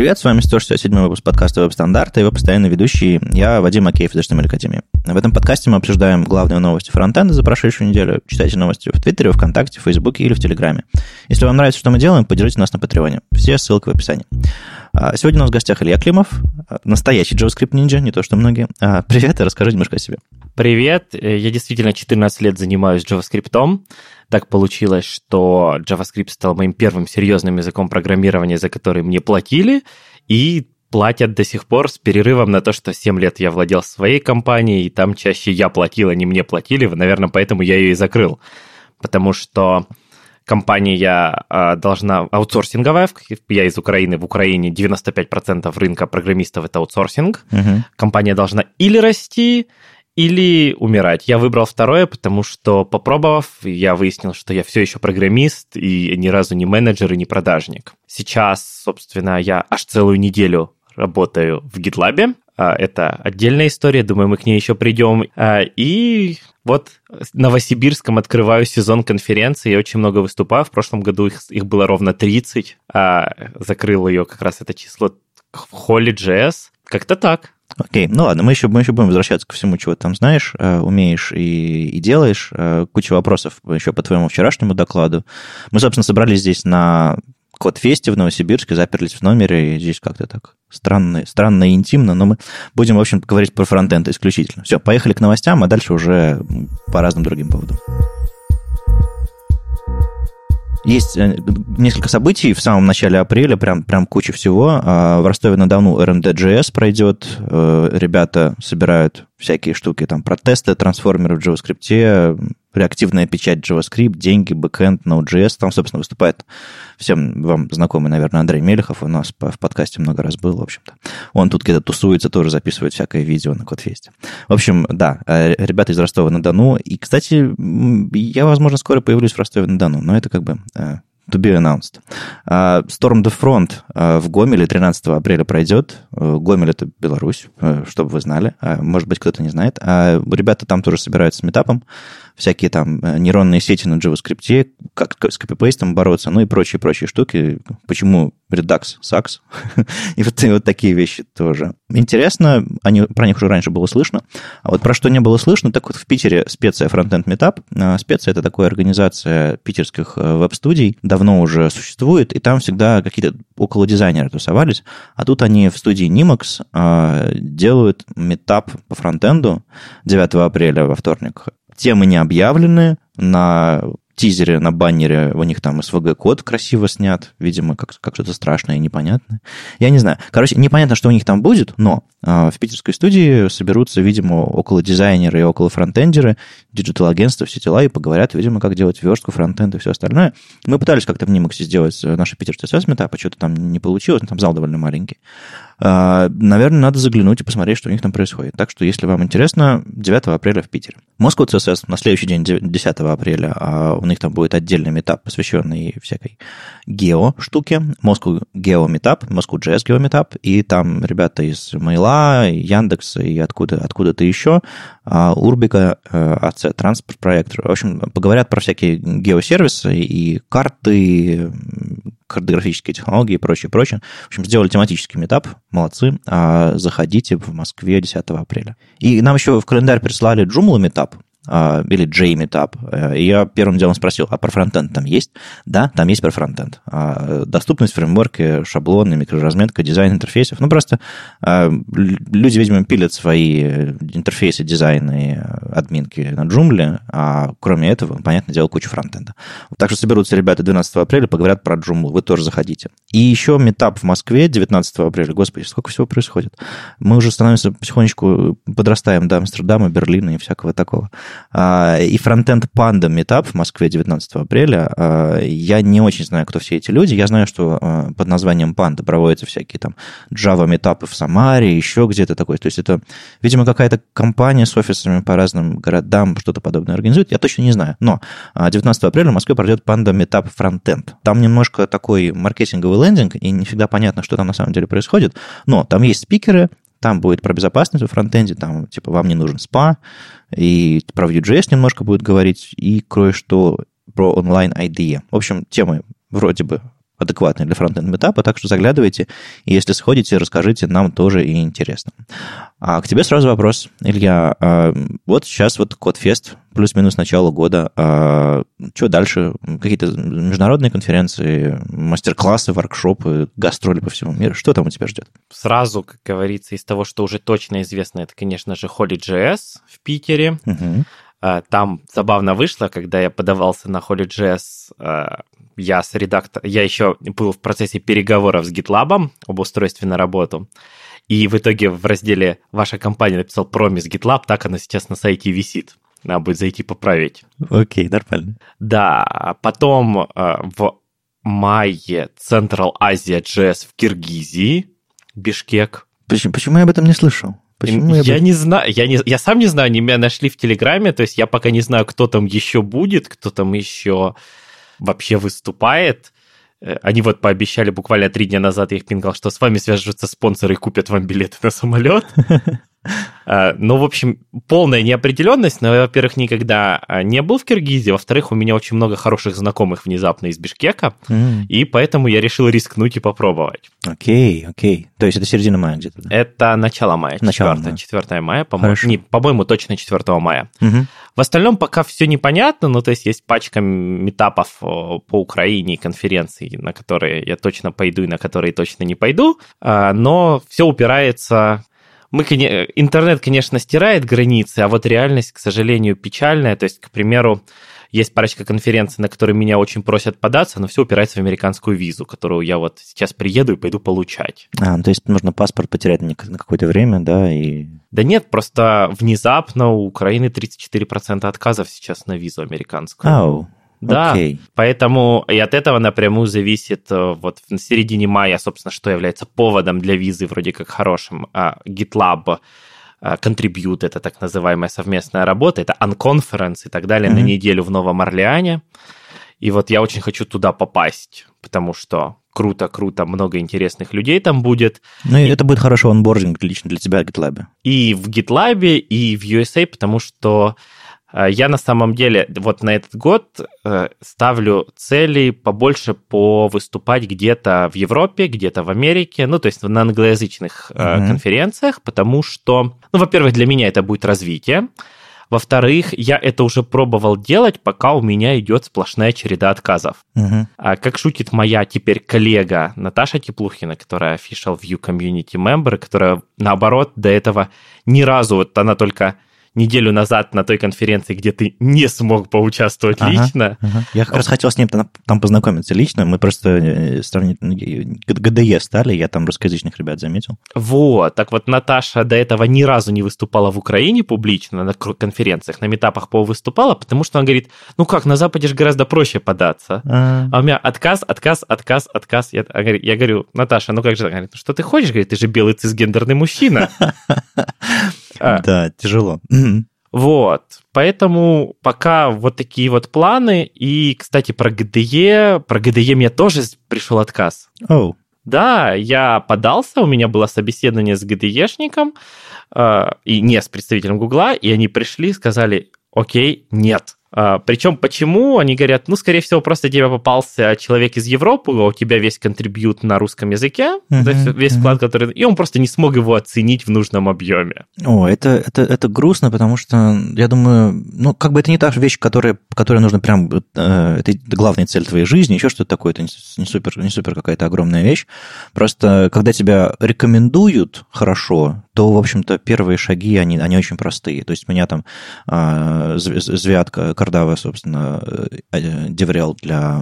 Привет, с вами 167-й выпуск подкаста WebStandart и его постоянный ведущий, я Вадим Акеев из HTML-академии. В этом подкасте мы обсуждаем главные новости фронтенда за прошедшую неделю. Читайте новости в Твиттере, ВКонтакте, в Фейсбуке или в Телеграме. Если вам нравится, что мы делаем, поддержите нас на Патреоне. Все ссылки в описании. Сегодня у нас в гостях Илья Климов, настоящий JavaScript Ninja, не то что многие. Привет, расскажи немножко о себе. Привет, я действительно 14 лет занимаюсь JavaScript. Так получилось, что JavaScript стал моим первым серьезным языком программирования, за который мне платили, и платят до сих пор с перерывом на то, что 7 лет я владел своей компанией, и там чаще я платил, а не мне платили. Наверное, поэтому я ее и закрыл, потому что компания должна... Аутсорсинговая, я из Украины, в Украине 95% рынка программистов – это аутсорсинг. Uh-huh. Компания должна или расти, или умирать. Я выбрал второе, потому что, попробовав, я выяснил, что я все еще программист и ни разу не менеджер и не продажник. Сейчас, собственно, я аж целую неделю работаю в GitLab. Это отдельная история, думаю, мы к ней еще придем. И вот в Новосибирском открываю сезон конференции, я очень много выступаю. В прошлом году их было ровно 30. Закрыл ее как раз это число Holy.js. Как-то так. Окей, ну ладно, мы еще будем возвращаться ко всему, чего ты там знаешь, умеешь и делаешь. Куча вопросов еще по твоему вчерашнему докладу. Мы, собственно, собрались здесь на Код-фесте в Новосибирске, заперлись в номере, и здесь как-то так странно и интимно, но мы будем, в общем, говорить про фронтенд исключительно. Все, поехали к новостям, а дальше уже по разным другим поводам. Есть несколько событий в самом начале апреля, прям куча всего. В Ростове-на-Дону RND.JS пройдет, ребята собирают всякие штуки, там, про тесты, трансформеры в JavaScript, реактивная печать JavaScript, деньги, бэкэнд, Node.js. Там, собственно, выступает всем вам знакомый, наверное, Андрей Мельхов. У нас в подкасте много раз был, в общем-то. Он тут где-то тусуется, тоже записывает всякое видео на Код-фесте. В общем, да, ребята из Ростова-на-Дону. И, кстати, я, возможно, скоро появлюсь в Ростове-на-Дону, но это как бы... to be announced. Storm the Front в Гомеле 13 апреля пройдет. Гомель — это Беларусь, чтобы вы знали. Может быть, кто-то не знает. Ребята там тоже собираются с митапом. Всякие там нейронные сети на JavaScript, как с копипейстом бороться, ну и прочие-прочие штуки. Почему Redux, Sax? И вот такие вещи тоже. Интересно, про них уже раньше было слышно. А вот про что не было слышно, так вот в Питере Специя Frontend Meetup. Специя — это такая организация питерских веб-студий, давно уже существует, и там всегда какие-то около дизайнеры тусовались, а тут они в студии Nimax делают митап по фронтенду 9 апреля во вторник. Темы не объявлены, на тизере, на баннере у них там SVG-код красиво снят, видимо, как что-то страшное и непонятное. Я не знаю. Короче, непонятно, что у них там будет, но в питерской студии соберутся, видимо, около дизайнеры и около фронтендеры, диджитал-агентства, все дела, и поговорят, видимо, как делать верстку, фронтенд и все остальное. Мы пытались как-то в Нимаксе сделать наши питерские сессмиты, а что-то там не получилось, но там зал довольно маленький. Наверное, надо заглянуть и посмотреть, что у них там происходит. Так что, если вам интересно, 9 апреля в Питере. MoscowJS на следующий день, 10 апреля, у них там будет отдельный митап, посвященный всякой гео-штуке. Moscow Geo Meetup, MoscowJS Geo Meetup, и там ребята из Мейла, Яндекса и откуда-то еще, Urbica, AC, транспорт, проект. В общем, поговорят про всякие геосервисы и карты, картографические технологии и прочее. В общем, сделали тематический митап. Молодцы. Заходите в Москве 10 апреля. И нам еще в календарь прислали Joomla митап или J-митап. И я первым делом спросил, а про фронтенд там есть? Да, там есть про фронтенд. Доступность, фреймворки, шаблоны, микроразметка, дизайн интерфейсов. Ну, просто люди, видимо, пилят свои интерфейсы, дизайны, админки на Joomla, а кроме этого, понятное дело, куча фронтенда. Так что соберутся ребята 12 апреля, поговорят про Joomla. Вы тоже заходите. И еще митап в Москве 19 апреля. Господи, сколько всего происходит. Мы уже становимся потихонечку, подрастаем до Амстердама, Берлина и всякого такого. И Frontend Panda Meetup в Москве 19 апреля. Я не очень знаю, кто все эти люди. Я знаю, что под названием Panda проводятся всякие там Java метапы в Самаре, еще где-то такое. То есть это, видимо, какая-то компания с офисами по разным городам что-то подобное организует. Я точно не знаю. Но 19 апреля в Москве пройдет Panda Meetup Frontend. Там немножко такой маркетинговый лендинг, и не всегда понятно, что там на самом деле происходит. Но там есть спикеры, там будет про безопасность во фронтенде, там, типа, вам не нужен спа, и про Vue.js немножко будет говорить, и кое-что про онлайн IDE. В общем, темы вроде бы адекватный для Frontend Meetup, так что заглядывайте, и если сходите, расскажите, нам тоже и интересно. А к тебе сразу вопрос, Илья. Вот сейчас вот Код-фест, плюс-минус начало года. Что дальше? Какие-то международные конференции, мастер-классы, воркшопы, гастроли по всему миру? Что там у тебя ждет? Сразу, как говорится, из того, что уже точно известно, это, конечно же, Holy.js в Питере. Угу. Там забавно вышло, когда я подавался на Holy.js, я еще был в процессе переговоров с GitLab об устройстве на работу, и в итоге в разделе «Ваша компания» написал промис GitLab, так она сейчас на сайте висит. Надо будет зайти поправить. Окей, нормально. Да, потом в мае Central Asia JS в Киргизии, Бишкек. Почему я об этом не слышал? Я сам не знаю, они меня нашли в Телеграме, то есть я пока не знаю, кто там еще будет, кто там еще вообще выступает. Они вот пообещали буквально 3 дня назад, я их пингал, что с вами свяжутся спонсоры и купят вам билеты на самолет. Ну, в общем, полная неопределенность, но я, во-первых, никогда не был в Киргизии, во-вторых, у меня очень много хороших знакомых внезапно из Бишкека, и поэтому я решил рискнуть и попробовать. Окей. То есть это середина мая где-то? Да? Это начало мая, 4 мая, по-моему, точно 4 мая. Угу. В остальном пока все непонятно, ну, то есть есть пачка митапов по Украине и конференций, на которые я точно пойду и на которые точно не пойду, но все упирается... Интернет, конечно, стирает границы, а вот реальность, к сожалению, печальная. То есть, к примеру, есть парочка конференций, на которые меня очень просят податься, но все упирается в американскую визу, которую я вот сейчас приеду и пойду получать. То есть нужно паспорт потерять на какое-то время, да? Да нет, просто внезапно у Украины 34% отказов сейчас на визу американскую. Да, поэтому и от этого напрямую зависит вот в середине мая, собственно, что является поводом для визы вроде как хорошим. GitLab Contribute, это так называемая совместная работа, это Unconference и так далее на неделю в Новом Орлеане. И вот я очень хочу туда попасть, потому что круто-круто, много интересных людей там будет. Ну и это будет хороший онбординг лично для тебя в GitLab. И в GitLab, и в USA, потому что... Я на самом деле вот на этот год ставлю цели побольше повыступать где-то в Европе, где-то в Америке, ну, то есть на англоязычных конференциях, потому что, ну, во-первых, для меня это будет развитие, во-вторых, я это уже пробовал делать, пока у меня идет сплошная череда отказов. Как шутит моя теперь коллега Наташа Теплухина, которая official view community member, которая, наоборот, до этого ни разу, вот она только... неделю назад на той конференции, где ты не смог поучаствовать лично. Я как раз хотел с ним там познакомиться лично, мы просто ГДЕ стали, я там русскоязычных ребят заметил. Вот, так вот Наташа до этого ни разу не выступала в Украине публично на конференциях, на митапах выступала, потому что она говорит, ну как, на Западе же гораздо проще податься. А у меня отказ. Я говорю, Наташа, ну как же так? Она говорит, что ты хочешь? Говорит, ты же белый цисгендерный мужчина. Да, тяжело. Вот, поэтому пока вот такие вот планы. И, кстати, про ГДЕ мне тоже пришел отказ. Да, я подался, у меня было собеседование с ГДЕшником, и не с представителем Гугла, и они пришли, сказали, окей, нет. Причем почему? Они говорят, ну, скорее всего, просто тебе попался человек из Европы, у тебя весь контрибьют на русском языке, весь вклад, который... И он просто не смог его оценить в нужном объеме. Это грустно, потому что, я думаю, ну, как бы это не та вещь, которая нужно прям... это главная цель твоей жизни, еще что-то такое, это не супер какая-то огромная вещь. Просто, когда тебя рекомендуют хорошо, то, в общем-то, первые шаги, они очень простые. То есть меня там Звятка Кардава, собственно, деврел для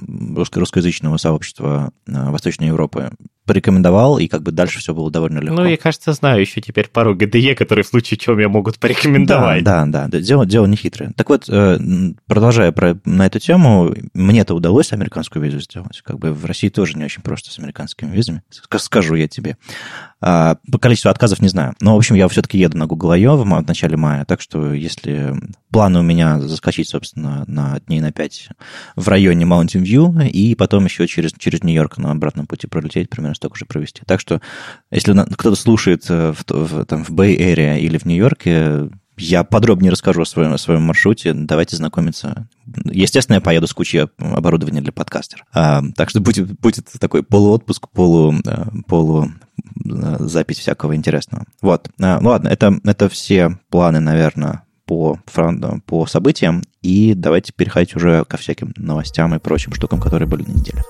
русскоязычного сообщества Восточной Европы, порекомендовал, и как бы дальше все было довольно легко. Ну, я, кажется, знаю еще теперь пару ГДЕ, которые в случае чего меня могут порекомендовать. Да, дело нехитрое. Так вот, продолжая на эту тему, мне-то удалось американскую визу сделать. Как бы в России тоже не очень просто с американскими визами, скажу я тебе. По количеству отказов не знаю. Но, в общем, я все-таки еду на Google I.O. в начале мая, так что если планы у меня заскочить, собственно, на дней на 5 в районе Mountain View, и потом еще через Нью-Йорк на обратном пути пролететь, примерно столько же провести. Так что, если кто-то слушает там, в Bay Area или в Нью-Йорке, Я подробнее расскажу о своем маршруте. Давайте знакомиться. Естественно, я поеду с кучей оборудования для подкастера. Так что будет такой полуотпуск, полузапись всякого интересного. Вот. Ну ладно, это все планы, наверное, по событиям. И давайте переходить уже ко всяким новостям и прочим штукам, которые были на неделе.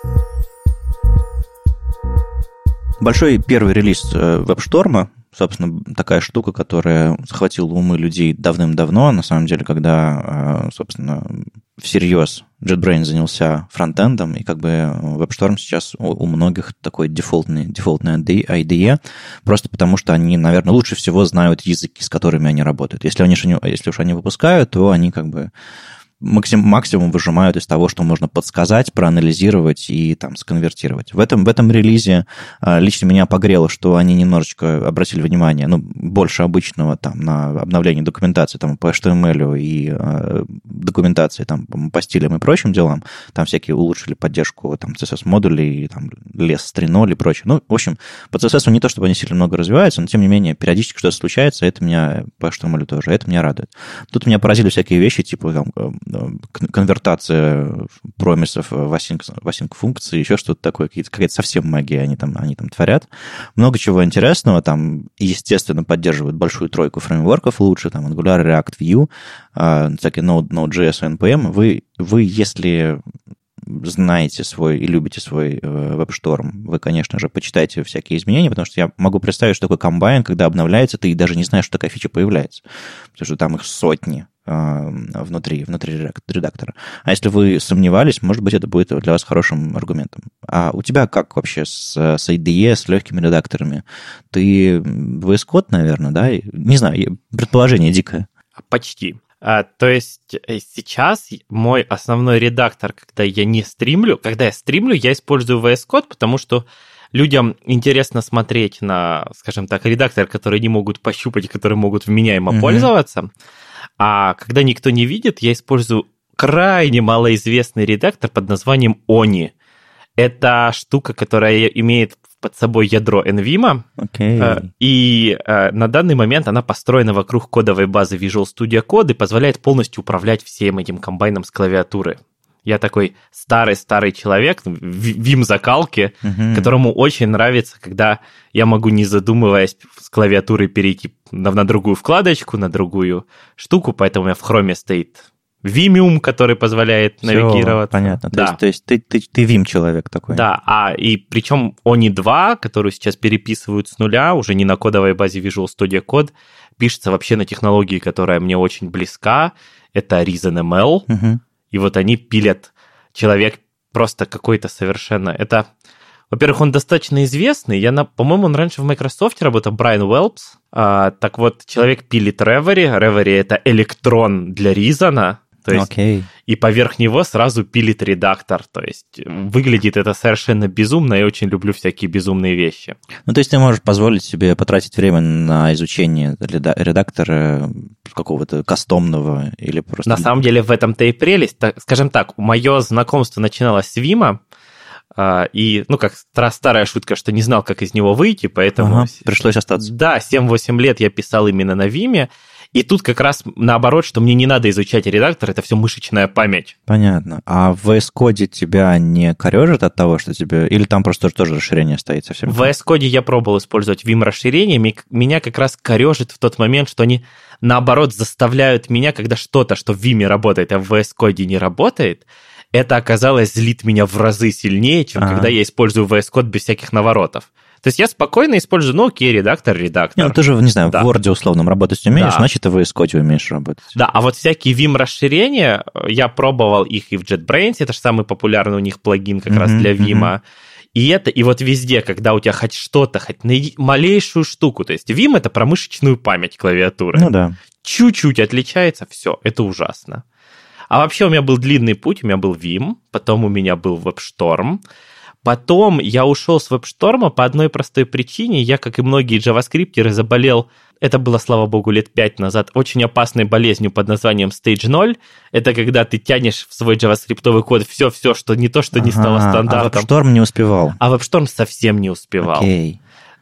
Большой первый релиз WebStorm, собственно, такая штука, которая захватила умы людей давным-давно, на самом деле, когда, собственно, всерьез JetBrains занялся фронтендом, и как бы WebStorm сейчас у многих такой дефолтная IDE, просто потому что они, наверное, лучше всего знают языки, с которыми они работают. Если уж они выпускают, то они как бы максимум выжимают из того, что можно подсказать, проанализировать и там сконвертировать. В этом релизе лично меня погрело, что они немножечко обратили внимание, больше обычного там на обновление документации там по HTML и документации там по стилям и прочим делам. Там всякие улучшили поддержку там CSS-модулей, там LESS 3.0 и прочее. В общем, по CSS не то, чтобы они сильно много развиваются, но тем не менее периодически что-то случается, это меня по HTML тоже, это меня радует. Тут меня поразили всякие вещи, типа там конвертация промисов в async-функции, еще что-то такое, какая-то совсем магия они там творят. Много чего интересного, там, естественно, поддерживают большую тройку фреймворков лучше, там, Angular, React, Vue, всякие Node.js, NPM. Вы, если знаете свой и любите свой WebStorm, вы, конечно же, почитайте всякие изменения, потому что я могу представить, что такой комбайн, когда обновляется, ты даже не знаешь, что такая фича появляется, потому что там их сотни внутри редактора. А если вы сомневались, может быть, это будет для вас хорошим аргументом. А у тебя как вообще с IDE, с легкими редакторами? Ты VS Code, наверное, да? Не знаю, предположение дикое. Почти. То есть сейчас мой основной редактор, когда я не стримлю, когда я стримлю, я использую VS Code, потому что людям интересно смотреть на, скажем так, редакторы, которые не могут пощупать, которые могут вменяемо пользоваться. А когда никто не видит, я использую крайне малоизвестный редактор под названием Oni. Это штука, которая имеет под собой ядро NVMe. Okay. И на данный момент она построена вокруг кодовой базы Visual Studio Code и позволяет полностью управлять всем этим комбайном с клавиатуры. Я такой старый-старый человек, вим-закалки, которому очень нравится, когда я могу, не задумываясь, с клавиатуры перейти на другую вкладочку, на другую штуку, поэтому у меня в хроме стоит Vimium, который позволяет навигировать. Понятно, да. То есть ты Vim-человек такой. Да, и причем Oni 2, которую сейчас переписывают с нуля, уже не на кодовой базе Visual Studio Code, пишется вообще на технологии, которая мне очень близка, это ReasonML, и вот они пилят, человек просто какой-то совершенно. Это, во-первых, он достаточно известный. По-моему, он раньше в Microsoft работал, Брайан Уэлпс. Так вот, человек пилит Reverie. Reverie — это электрон для Reason. То есть, и поверх него сразу пилит редактор. То есть выглядит это совершенно безумно, я очень люблю всякие безумные вещи. То есть ты можешь позволить себе потратить время на изучение редактора какого-то кастомного или просто... На самом деле в этом-то и прелесть. Скажем так, мое знакомство начиналось с Vim, и, как старая шутка, что не знал, как из него выйти, поэтому... пришлось остаться. Да, 7-8 лет я писал именно на Vim. И тут как раз наоборот, что мне не надо изучать редактор, это все мышечная память. Понятно. А в VS Code тебя не корежит от того, что тебе... Или там просто тоже расширение стоит совсем? В VS Code я пробовал использовать Vim расширение, меня как раз корежит в тот момент, что они наоборот заставляют меня, когда что-то, что в Vim работает, а в VS Code не работает, это оказалось злит меня в разы сильнее, чем когда я использую VS Code без всяких наворотов. То есть я спокойно использую, редактор. Ты же, не знаю, в Word условном работать умеешь, значит, и в VS Code умеешь работать. Да, а вот всякие Vim расширения, я пробовал их и в JetBrains, это же самый популярный у них плагин как раз для Vim. И вот везде, когда у тебя хоть что-то, хоть малейшую штуку, то есть Vim — это про мышечную память клавиатуры. Чуть-чуть отличается, все, это ужасно. А вообще у меня был длинный путь, у меня был Vim, потом у меня был WebStorm, потом я ушел с WebStorm по одной простой причине. Я, как и многие джаваскриптеры, заболел, это было, слава богу, лет 5 назад, очень опасной болезнью под названием Stage 0. Это когда ты тянешь в свой джаваскриптовый код все, что не стало стандартом. А WebStorm не успевал. А WebStorm совсем не успевал.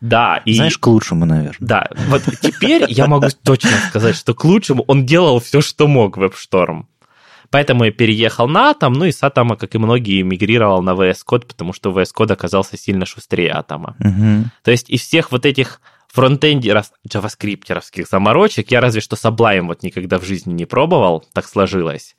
Да, и... Знаешь, к лучшему, наверное. Да, вот теперь я могу точно сказать, что к лучшему он делал все, что мог WebStorm. Поэтому я переехал на Atom, ну и с Atom, как и многие, мигрировал на VS Code, потому что VS Code оказался сильно шустрее Atom. Угу. То есть из всех вот этих фронтендеров, джаваскриптеровских заморочек, я разве что Sublime вот никогда в жизни не пробовал, так сложилось.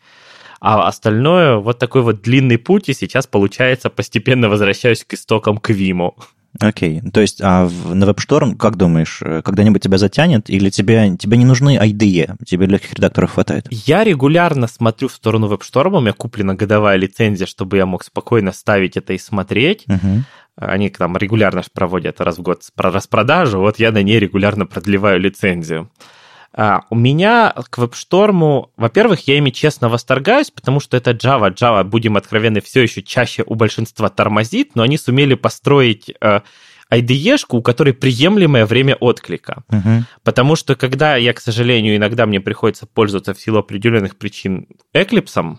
А остальное, вот такой вот длинный путь, и сейчас, получается, постепенно возвращаюсь к истокам, к Vim. Окей, то есть на WebStorm, как думаешь, когда-нибудь тебя затянет, или тебе не нужны IDE, тебе легких редакторов хватает? Я регулярно смотрю в сторону WebStorm, у меня куплена годовая лицензия, чтобы я мог спокойно ставить это и смотреть. Угу. Они там регулярно проводят раз в год распродажу, вот я на ней регулярно продлеваю лицензию. У меня к WebStorm, во-первых, я ими честно восторгаюсь, потому что это Java. Java, будем откровенны, все еще чаще у большинства тормозит, но они сумели построить IDE-шку, у которой приемлемое время отклика. Uh-huh. Потому что когда я, к сожалению, иногда мне приходится пользоваться в силу определенных причин Eclipse,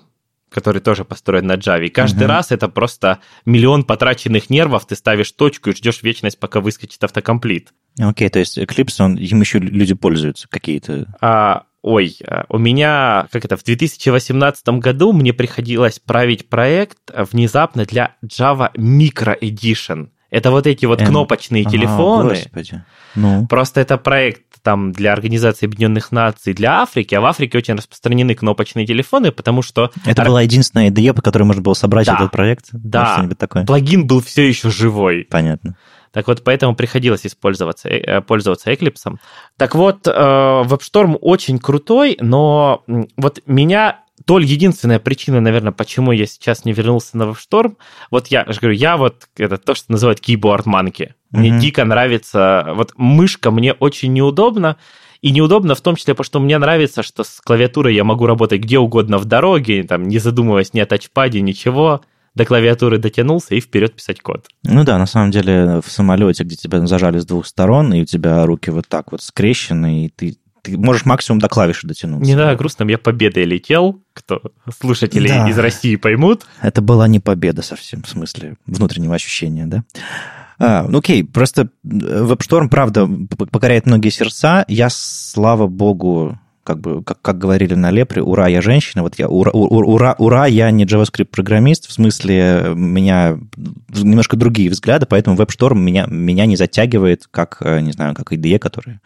который тоже построен на Java, и каждый раз это просто миллион потраченных нервов, ты ставишь точку и ждешь вечность, пока выскочит автокомплит. Окей, то есть Eclipse, им еще люди пользуются какие-то? У меня, в 2018 году мне приходилось править проект внезапно для Java Micro Edition. Это вот эти вот кнопочные телефоны. Господи. Ну. Просто это проект там для Организации Объединенных Наций, для Африки, а в Африке очень распространены кнопочные телефоны, потому что... Это была единственная IDE, по которой можно было собрать этот проект? Да, такое. Плагин был все еще живой. Понятно. Так вот, поэтому приходилось пользоваться Eclipse. Так вот, WebStorm очень крутой, но вот меня... единственная причина, наверное, почему я сейчас не вернулся на WebStorm, вот я же говорю, это то, что называют keyboard monkey. Мне дико нравится, мышка мне очень неудобна, и неудобно в том числе, потому что мне нравится, что с клавиатурой я могу работать где угодно в дороге, там, не задумываясь ни о тачпаде, ничего. До клавиатуры дотянулся и вперед писать код. Ну да, на самом деле в самолете, где тебя зажали с двух сторон, и у тебя руки вот так вот скрещены, и ты можешь максимум до клавиши дотянуться. Не надо грустно, я победой летел, кто слушатели из России поймут. Это была не победа совсем, в смысле внутреннего ощущения, да? Просто WebStorm, правда, покоряет многие сердца. Я, слава богу, как говорили на Лепре, ура, я женщина, ура, я не JavaScript-программист, в смысле, у меня немножко другие взгляды, поэтому WebStorm меня не затягивает, как IDE, которые...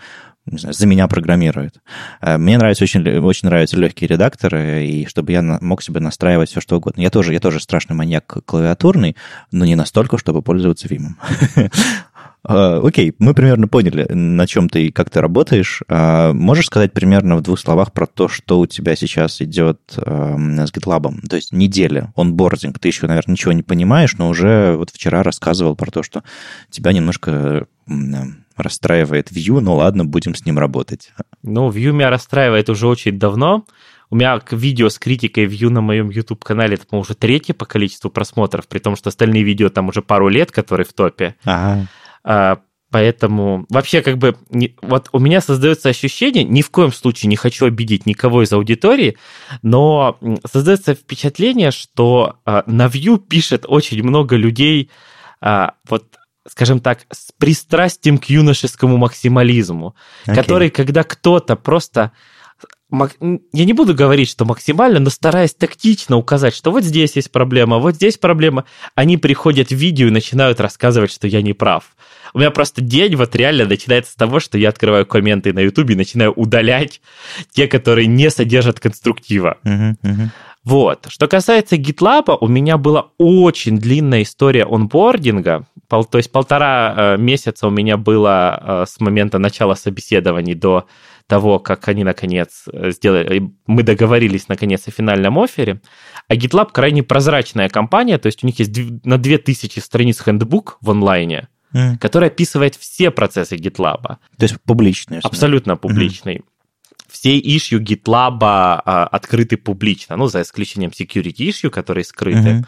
за меня программирует. Мне нравятся, очень нравятся легкие редакторы, и чтобы я мог себе настраивать все, что угодно. Я тоже страшный маньяк клавиатурный, но не настолько, чтобы пользоваться Vim. Окей, мы примерно поняли, на чем ты и как ты работаешь. Можешь сказать примерно в двух словах про то, что у тебя сейчас идет с GitLab? То есть неделя, онбординг, ты еще, наверное, ничего не понимаешь, но уже вчера рассказывал про то, что тебя немножко... расстраивает Vue, ну ладно, будем с ним работать. Vue меня расстраивает уже очень давно. У меня видео с критикой Vue на моем YouTube-канале, это, по-моему, уже третье по количеству просмотров, при том, что остальные видео там уже пару лет, которые в топе. Ага. Поэтому вообще у меня создается ощущение, ни в коем случае не хочу обидеть никого из аудитории, но создается впечатление, что на Vue пишет очень много людей скажем так, с пристрастием к юношескому максимализму, который, когда кто-то просто... Я не буду говорить, что максимально, но стараясь тактично указать, что вот здесь есть проблема, вот здесь проблема, они приходят в видео и начинают рассказывать, что я не прав. У меня просто день реально начинается с того, что я открываю комменты на Ютубе и начинаю удалять те, которые не содержат конструктива. Что касается GitLab, у меня была очень длинная история онбординга, то есть 1,5 месяца у меня было с момента начала собеседований до того, как они, наконец, мы договорились, наконец, о финальном оффере. А GitLab крайне прозрачная компания, то есть у них есть на 2000 страниц хэндбук в онлайне, который описывает все процессы GitLab. То есть публичный. Абсолютно публичный. Все issue GitLab открыты публично, за исключением security issue, которые скрыты.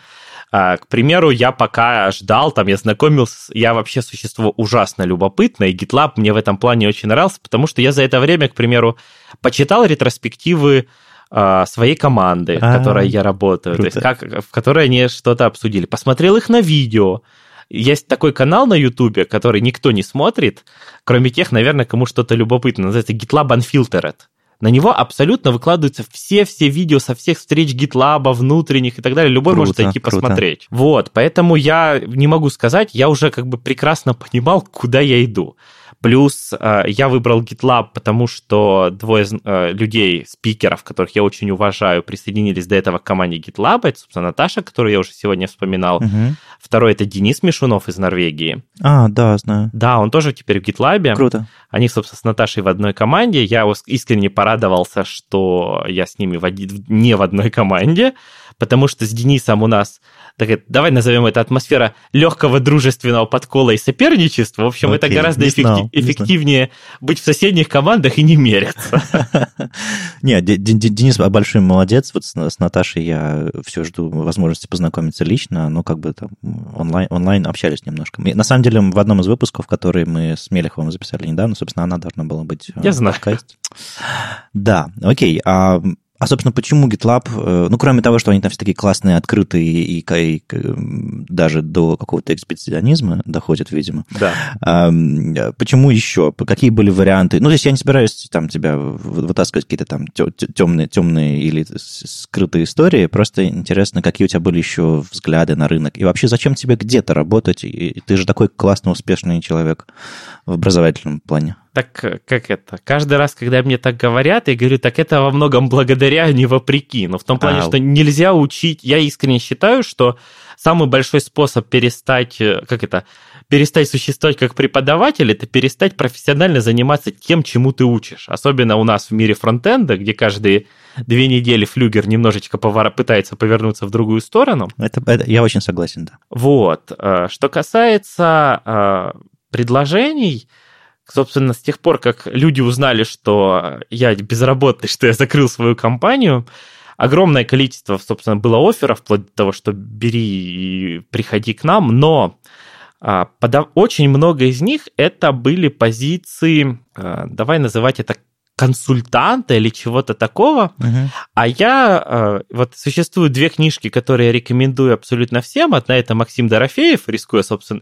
К примеру, я пока ждал, я знакомился, я вообще существо ужасно любопытное, и GitLab мне в этом плане очень нравился, потому что я за это время, к примеру, почитал ретроспективы своей команды, в которой я работаю, то есть в которой они что-то обсудили, посмотрел их на видео, Есть такой канал на Ютубе, который никто не смотрит, кроме тех, наверное, кому что-то любопытно. Называется GitLab Unfiltered. На него абсолютно выкладываются все-все видео со всех встреч GitLab, внутренних и так далее. Любой может зайти посмотреть. Вот, поэтому я не могу сказать, я уже как бы прекрасно понимал, куда я иду. Плюс я выбрал GitLab, потому что двое людей, спикеров, которых я очень уважаю, присоединились до этого к команде GitLab. Это, собственно, Наташа, которую я уже сегодня вспоминал. Угу. Второй — это Денис Мишунов из Норвегии. А, да, знаю. Да, он тоже теперь в GitLab. Круто. Они, собственно, с Наташей в одной команде. Я искренне порадовался, что я с ними не в одной команде, потому что с Денисом у нас, так, давай назовем это, атмосфера легкого дружественного подкола и соперничества. В общем, окей, это гораздо эффективнее быть в соседних командах и не мериться. Нет, Денис большой молодец. Вот с Наташей я все жду возможности познакомиться лично, но как бы там онлайн общались немножко. На самом деле, в одном из выпусков, который мы с Мельховым записали недавно, собственно, она должна была быть в подкасте. Да, окей. А, собственно, почему GitLab, ну, кроме того, что они там все такие классные, открытые и даже до какого-то экспедиционизма доходят, видимо. Да. Почему еще? Какие были варианты? Ну, здесь я не собираюсь там тебя вытаскивать какие-то там темные или скрытые истории, просто интересно, какие у тебя были еще взгляды на рынок. И вообще, зачем тебе где-то работать? И ты же такой классный, успешный человек в образовательном плане. Так как это? Каждый раз, когда мне так говорят, я говорю, так это во многом благодаря, а не вопреки. Но в том плане, что нельзя учить. Я искренне считаю, что самый большой способ перестать существовать как преподаватель, это перестать профессионально заниматься тем, чему ты учишь. Особенно у нас в мире фронтенда, где каждые 2 недели флюгер немножечко пытается повернуться в другую сторону. Это я очень согласен, да. Вот. Что касается предложений... Собственно, с тех пор, как люди узнали, что я безработный, что я закрыл свою компанию, огромное количество, собственно, было офферов, вплоть до того, что бери и приходи к нам, но очень много из них это были позиции, давай называть это консультанта или чего-то такого. Uh-huh. А я... Вот существуют 2 книжки, которые я рекомендую абсолютно всем. Одна — это Максим Дорофеев, рискуя, собственно...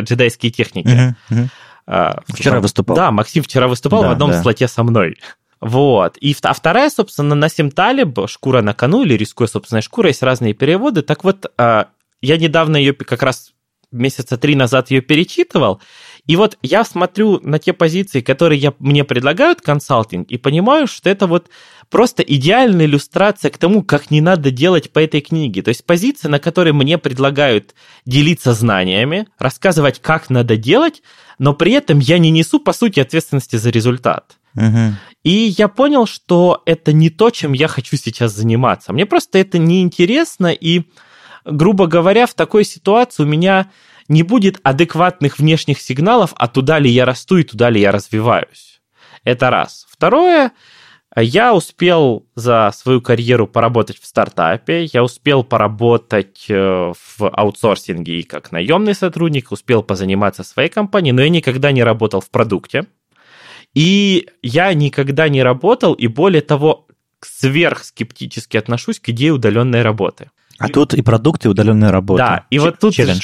«Джедайские техники». Uh-huh. Uh-huh. Вчера выступал. Да, Максим вчера выступал в одном слоте со мной. Вот. А вторая, собственно, Насим Талиб, «Шкура на кону» или «Рискуя собственной шкурой». Есть разные переводы. Так вот, я недавно ее как раз... месяца 3 назад ее перечитывал, и вот я смотрю на те позиции, которые мне предлагают консалтинг, и понимаю, что это вот просто идеальная иллюстрация к тому, как не надо делать по этой книге. То есть позиция, на которой мне предлагают делиться знаниями, рассказывать, как надо делать, но при этом я не несу, по сути, ответственности за результат. Uh-huh. И я понял, что это не то, чем я хочу сейчас заниматься. Мне просто это неинтересно, и... Грубо говоря, в такой ситуации у меня не будет адекватных внешних сигналов, а туда ли я расту и туда ли я развиваюсь. Это раз. Второе, я успел за свою карьеру поработать в стартапе, я успел поработать в аутсорсинге и как наемный сотрудник, успел позаниматься своей компанией, но я никогда не работал в продукте. И я никогда не работал, и более того, сверхскептически отношусь к идее удаленной работы. А тут и продукты, и удаленная работа. Да, и вот тут челлендж.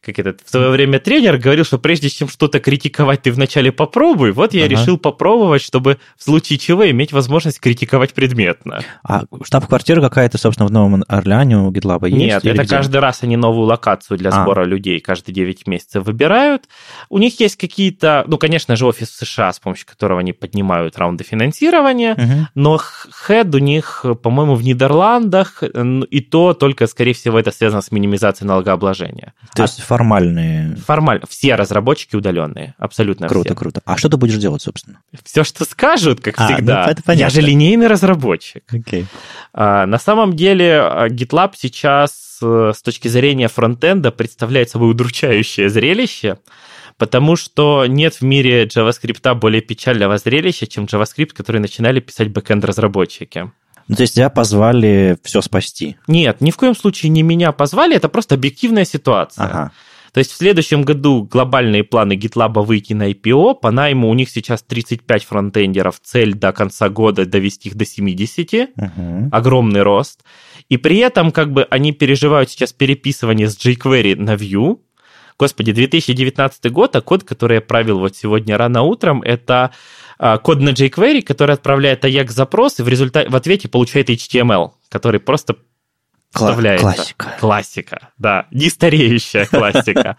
В свое время тренер говорил, что прежде чем что-то критиковать, ты вначале попробуй. Вот я решил попробовать, чтобы в случае чего иметь возможность критиковать предметно. А штаб-квартира какая-то, собственно, в Новом Орлеане у GitLab есть? Нет, это где? Каждый раз они новую локацию для сбора людей каждые 9 месяцев выбирают. У них есть какие-то, ну, конечно же, офис в США, с помощью которого они поднимают раунды финансирования, но хед у них, по-моему, в Нидерландах, и то только, скорее всего, это связано с минимизацией налогообложения. То есть Формально. Все разработчики удаленные. Абсолютно круто, все. Круто. А что ты будешь делать, собственно? Все, что скажут, как всегда. Ну, это понятно. Я же линейный разработчик. Окей. На самом деле GitLab сейчас с точки зрения фронтенда представляет собой удручающее зрелище, потому что нет в мире JavaScript более печального зрелища, чем JavaScript, который начинали писать бэкэнд-разработчики. Ну, то есть тебя позвали все спасти? Нет, ни в коем случае не меня позвали, это просто объективная ситуация. Ага. То есть в следующем году глобальные планы GitLab выйти на IPO. По найму у них сейчас 35 фронтендеров. Цель до конца года довести их до 70. Огромный рост. И при этом как бы они переживают сейчас переписывание с jQuery на Vue. Господи, 2019 год, а код, который я правил вот сегодня рано утром, это код на jQuery, который отправляет AJAX-запрос и в результате в ответе получает HTML, который просто вставляется. Классика. Классика, да. Не стареющая классика.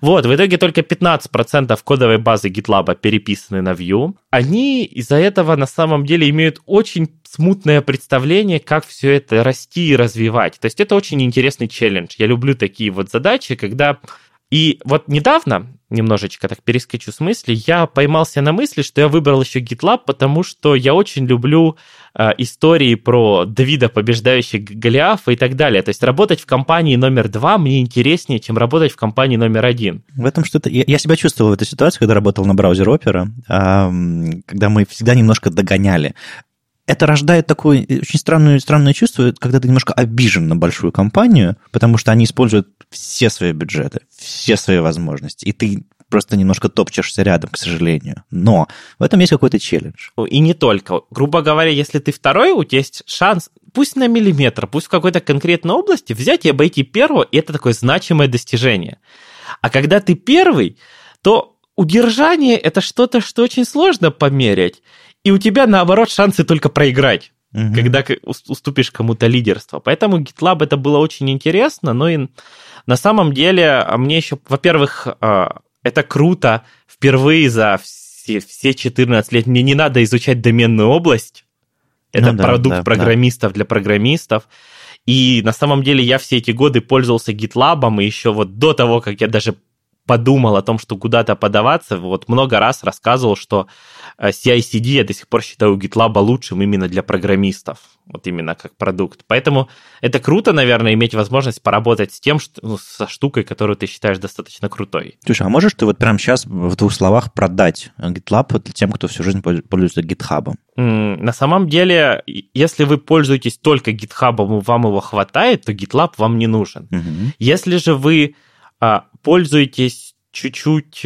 Вот, в итоге только 15% кодовой базы GitLab переписаны на Vue. Они из-за этого на самом деле имеют очень смутное представление, как все это расти и развивать. То есть это очень интересный челлендж. Я люблю такие вот задачи, когда... И вот недавно, немножечко так перескочу с мысли, я поймался на мысли, что я выбрал еще GitLab, потому что я очень люблю истории про Давида, побеждающего Голиафа и так далее. То есть работать в компании номер 2 мне интереснее, чем работать в компании номер 1. В этом что-то... Я себя чувствовал в этой ситуации, когда работал на браузере Opera, когда мы всегда немножко догоняли. Это рождает такое очень странное чувство, когда ты немножко обижен на большую компанию, потому что они используют все свои бюджеты, все свои возможности, и ты просто немножко топчешься рядом, к сожалению. Но в этом есть какой-то челлендж. И не только. Грубо говоря, если ты второй, у тебя есть шанс, пусть на миллиметр, пусть в какой-то конкретной области, взять и обойти первого, и это такое значимое достижение. А когда ты первый, то удержание – это что-то, что очень сложно померять. И у тебя, наоборот, шансы только проиграть, когда уступишь кому-то лидерство. Поэтому GitLab это было очень интересно. Но и на самом деле мне еще, во-первых, это круто. Впервые за все 14 лет мне не надо изучать доменную область. Это продукт программистов для программистов. И на самом деле я все эти годы пользовался GitLab, и еще вот до того, как я даже... подумал о том, что куда-то подаваться, вот много раз рассказывал, что CI/CD я до сих пор считаю GitLab лучшим именно для программистов, вот именно как продукт. Поэтому это круто, наверное, иметь возможность поработать с тем, что, ну, со штукой, которую ты считаешь достаточно крутой. Слушай, а можешь ты вот прямо сейчас в 2 словах продать GitLab для тем, кто всю жизнь пользуется GitHub? На самом деле, если вы пользуетесь только GitHub, и вам его хватает, то GitLab вам не нужен. Если же вы пользуетесь чуть-чуть...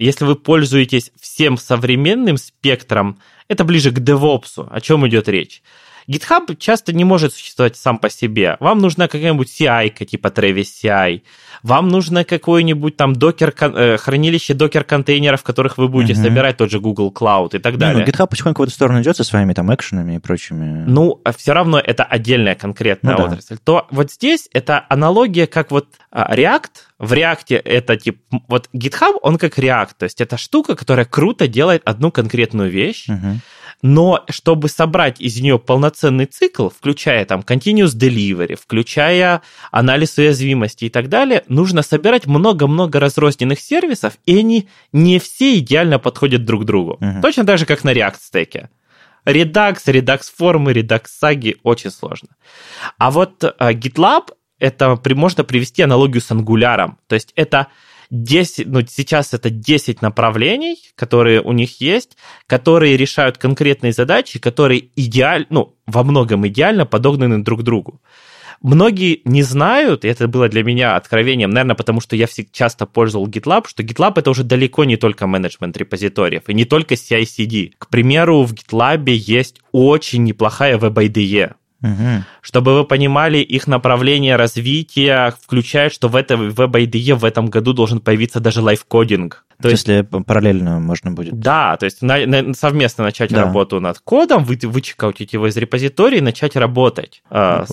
Если вы пользуетесь всем современным спектром, это ближе к DevOps, о чем идет речь. GitHub часто не может существовать сам по себе. Вам нужна какая-нибудь CI-ка, типа Travis CI. Вам нужно какое-нибудь там хранилище докер-контейнеров, в которых вы будете собирать тот же Google Cloud и так далее. Ну, GitHub потихоньку в эту сторону идет со своими там экшенами и прочими. Ну, все равно это отдельная конкретная отрасль. То вот здесь это аналогия, как вот React. В React это типа... Вот GitHub, он как React. То есть это штука, которая круто делает одну конкретную вещь. Но чтобы собрать из нее полноценный цикл, включая там continuous delivery, включая анализ уязвимости и так далее, нужно собирать много-много разрозненных сервисов, и они не все идеально подходят друг к другу. Точно так же, как на React-стеке. Redux-формы, Redux-саги очень сложно. А вот GitLab, это можно привести аналогию с Angular. То есть это... 10, ну, сейчас это 10 направлений, которые у них есть, которые решают конкретные задачи, которые во многом идеально подогнаны друг к другу. Многие не знают, и это было для меня откровением, наверное, потому что я часто пользовал GitLab, что GitLab это уже далеко не только менеджмент репозиториев и не только CI/CD. К примеру, в GitLab есть очень неплохая веб-IDE. Чтобы вы понимали, их направление развития включает, что в этой веб-IDE в этом году должен появиться даже лайфкодинг. Если параллельно можно будет. Да, то есть совместно начать работу над кодом, вычекаутить его из репозитории и начать работать. Я,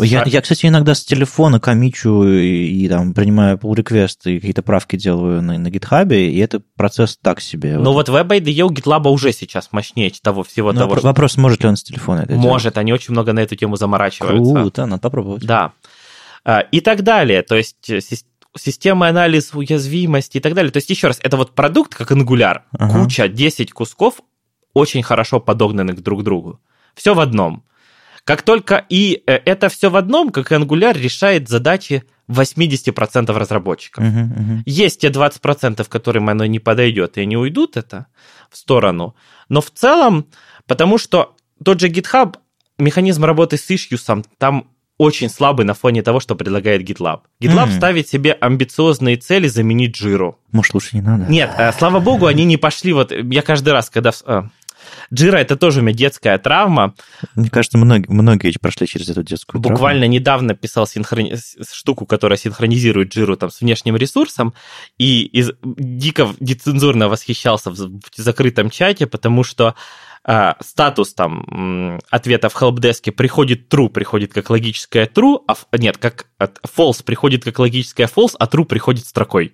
кстати, иногда с телефона комичу и там принимаю pull-реквесты и какие-то правки делаю на GitHub, и это процесс так себе. Ну вот веб-IDE у GitLab уже сейчас мощнее всего того. Вопрос, может ли он с телефона это делать? Может, они очень много на эту тему заморачиваются. Круто, надо попробовать. Да. И так далее. То есть системы анализа уязвимости и так далее. То есть, еще раз, это вот продукт, как Angular. Куча, 10 кусков, очень хорошо подогнанных друг к другу. Все в одном. Как только и это все в одном, как и Angular решает задачи 80% разработчиков. Есть те 20%, которым оно не подойдет, и они уйдут это в сторону. Но в целом, потому что тот же GitHub, механизм работы с ишьюсом, там очень слабый на фоне того, что предлагает GitLab. GitLab ставит себе амбициозные цели заменить Jira. Может, лучше не надо? Нет, слава богу, они не пошли. Вот я каждый раз, когда... Jira — это тоже у меня детская травма. Мне кажется, многие прошли через эту детскую травму. Буквально недавно писал штуку, которая синхронизирует Jira там, с внешним ресурсом, и дико нецензурно восхищался в закрытом чате, потому что статус там ответа в хелпдеске приходит true, приходит как логическое true, как false приходит как логическое false, а true приходит строкой.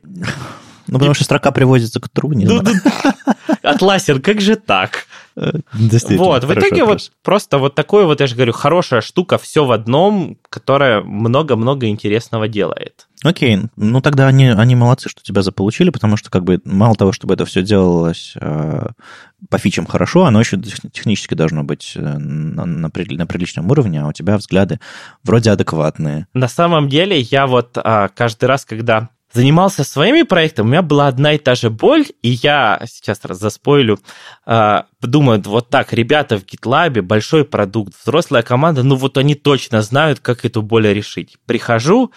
Ну, потому что строка приводится к true, не знаю. Атласин, как же так? Вот, в итоге вот просто вот такое вот, я же говорю, хорошая штука, все в одном, которая много-много интересного делает. Окей, ну тогда они молодцы, что тебя заполучили, потому что как бы мало того, чтобы это все делалось по фичам хорошо, оно еще технически должно быть на приличном уровне, а у тебя взгляды вроде адекватные. На самом деле я вот каждый раз, когда... занимался своими проектами, у меня была одна и та же боль, и я сейчас раз заспойлю, думаю, вот так, ребята в GitLab, большой продукт, взрослая команда, ну вот они точно знают, как эту боль решить. Прихожу,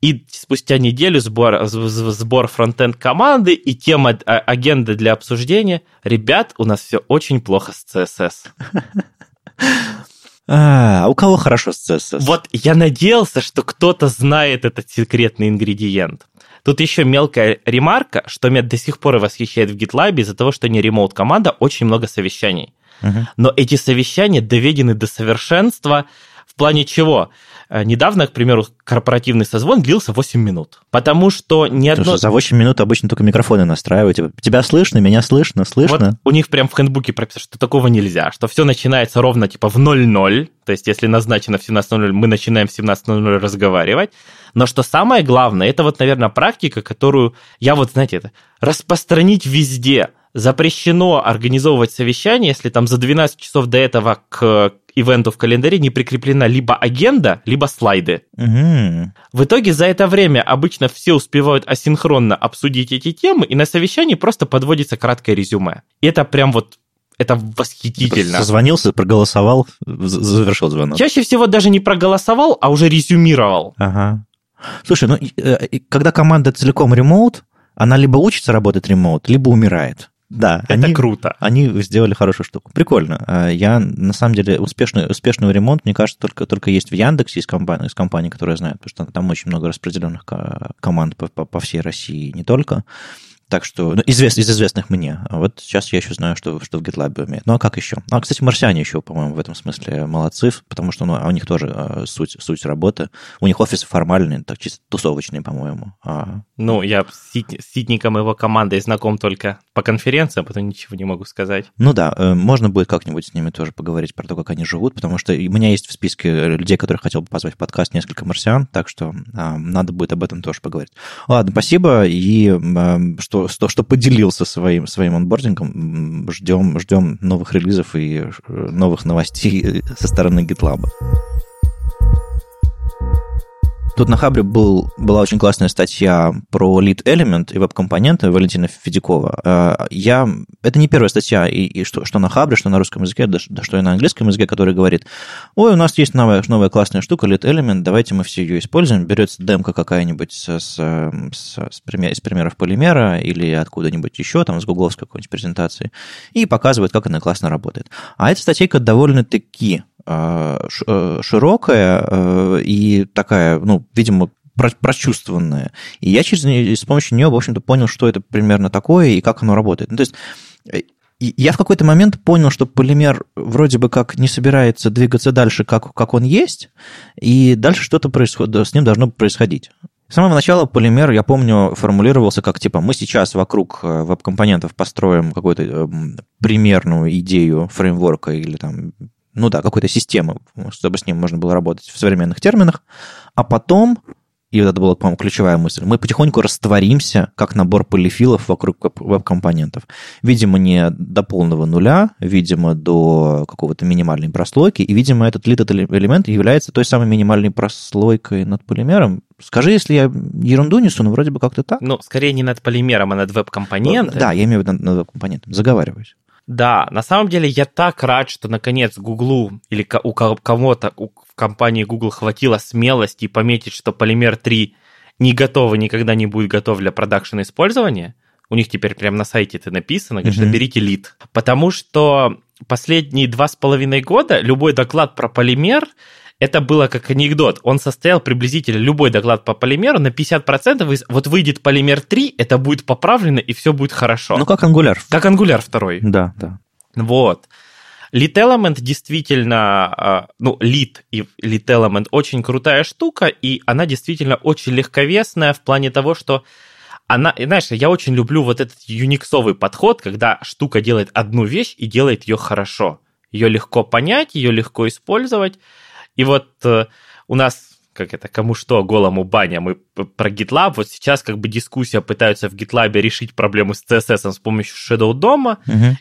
и спустя неделю сбор фронтенд команды и тема агенды для обсуждения. Ребят, у нас все очень плохо с CSS. А у кого хорошо с CSS? Вот я надеялся, что кто-то знает этот секретный ингредиент. Тут еще мелкая ремарка, что меня до сих пор восхищает в GitLab из-за того, что не ремоут-команда, очень много совещаний. Но эти совещания доведены до совершенства в плане чего? Недавно, к примеру, корпоративный созвон длился 8 минут, потому что ни одно... Слушай, за 8 минут обычно только микрофоны настраиваете. Тебя слышно, меня слышно. Вот у них прям в хендбуке прописано, что такого нельзя, что все начинается ровно типа в 00, то есть если назначено в 17:00, мы начинаем в 17:00 разговаривать. Но что самое главное, это вот, наверное, практика, которую я вот, знаете, это распространить везде. Запрещено организовывать совещание, если там за 12 часов до этого к ивенту в календаре не прикреплена либо агенда, либо слайды. В итоге за это время обычно все успевают асинхронно обсудить эти темы, и на совещании просто подводится краткое резюме. И это прям вот... Это восхитительно. Созвонился, проголосовал, завершил звонок. Чаще всего даже не проголосовал, а уже резюмировал. Ага. Слушай, ну когда команда целиком ремоут, она либо учится работать ремоут, либо умирает. Да, это круто. Они сделали хорошую штуку. Прикольно. Я, на самом деле, успешный ремонт, мне кажется, только есть в Яндексе из компаний, которые знают, потому что там очень много распределенных команд по всей России, не только. Так что, ну, из известных мне. А вот сейчас я еще знаю, что в GitLab умеет. Ну, а как еще? А, кстати, марсиане еще, по-моему, в этом смысле молодцы, потому что у них тоже суть работы. У них офисы формальные, так чисто тусовочные, по-моему. Ну, я с ситником его командой знаком только по конференциям, поэтому ничего не могу сказать. Ну да, можно будет как-нибудь с ними тоже поговорить про то, как они живут, потому что у меня есть в списке людей, которых хотел бы позвать в подкаст, несколько марсиан, так что надо будет об этом тоже поговорить. Ладно, спасибо, и что что поделился своим онбордингом. Ждем новых релизов и новых новостей со стороны GitLab. Тут на Хабре была очень классная статья про LitElement и веб-компоненты Валентина Федякова. Это не первая статья, и что на Хабре, что на русском языке, да что и на английском языке, который говорит: ой, у нас есть новая классная штука, LitElement, давайте мы все ее используем. Берется демка какая-нибудь из примеров Полимера или откуда-нибудь еще, там, с гугловской какой-нибудь презентации, и показывает, как она классно работает. А эта статейка довольно-таки широкая и такая, ну, видимо, прочувствованная. И я с помощью нее, в общем-то, понял, что это примерно такое и как оно работает. Ну, то есть я в какой-то момент понял, что полимер вроде бы как не собирается двигаться дальше, как он есть, и дальше что-то с ним должно происходить. С самого начала полимер, я помню, формулировался как, типа, мы сейчас вокруг веб-компонентов построим какую-то примерную идею фреймворка или там какой-то системы, чтобы с ним можно было работать в современных терминах, а потом, и вот это была, по-моему, ключевая мысль, мы потихоньку растворимся, как набор полифилов вокруг веб-компонентов. Видимо, не до полного нуля, видимо, до какого-то минимальной прослойки, и, видимо, этот LitElement является той самой минимальной прослойкой над полимером. Скажи, если я ерунду несу, но вроде бы как-то так. Ну, скорее не над полимером, а над веб-компонентом. Да, я имею в виду над веб-компонентом. Заговариваюсь. Да, на самом деле я так рад, что наконец Гуглу или у кого-то в компании Google хватило смелости пометить, что Polymer 3 не готов и никогда не будет готов для продакшн использования. У них теперь прямо на сайте это написано, конечно, берите лид. Потому что последние 2,5 года любой доклад про Polymer это было как анекдот. Он состоял приблизительно любой доклад по полимеру на 50%. Вот выйдет полимер 3, это будет поправлено, и все будет хорошо. Ну, как Angular. Как Angular 2. Да, да. Вот. LitElement действительно... Ну, Lit и LitElement очень крутая штука, и она действительно очень легковесная в плане того, что она... Знаешь, я очень люблю вот этот юниксовый подход, когда штука делает одну вещь и делает ее хорошо. Ее легко понять, ее легко использовать. И вот у нас, как это, кому что, голому баня, мы про GitLab, вот сейчас как бы дискуссия пытаются в GitLab решить проблему с CSS с помощью Shadow DOM,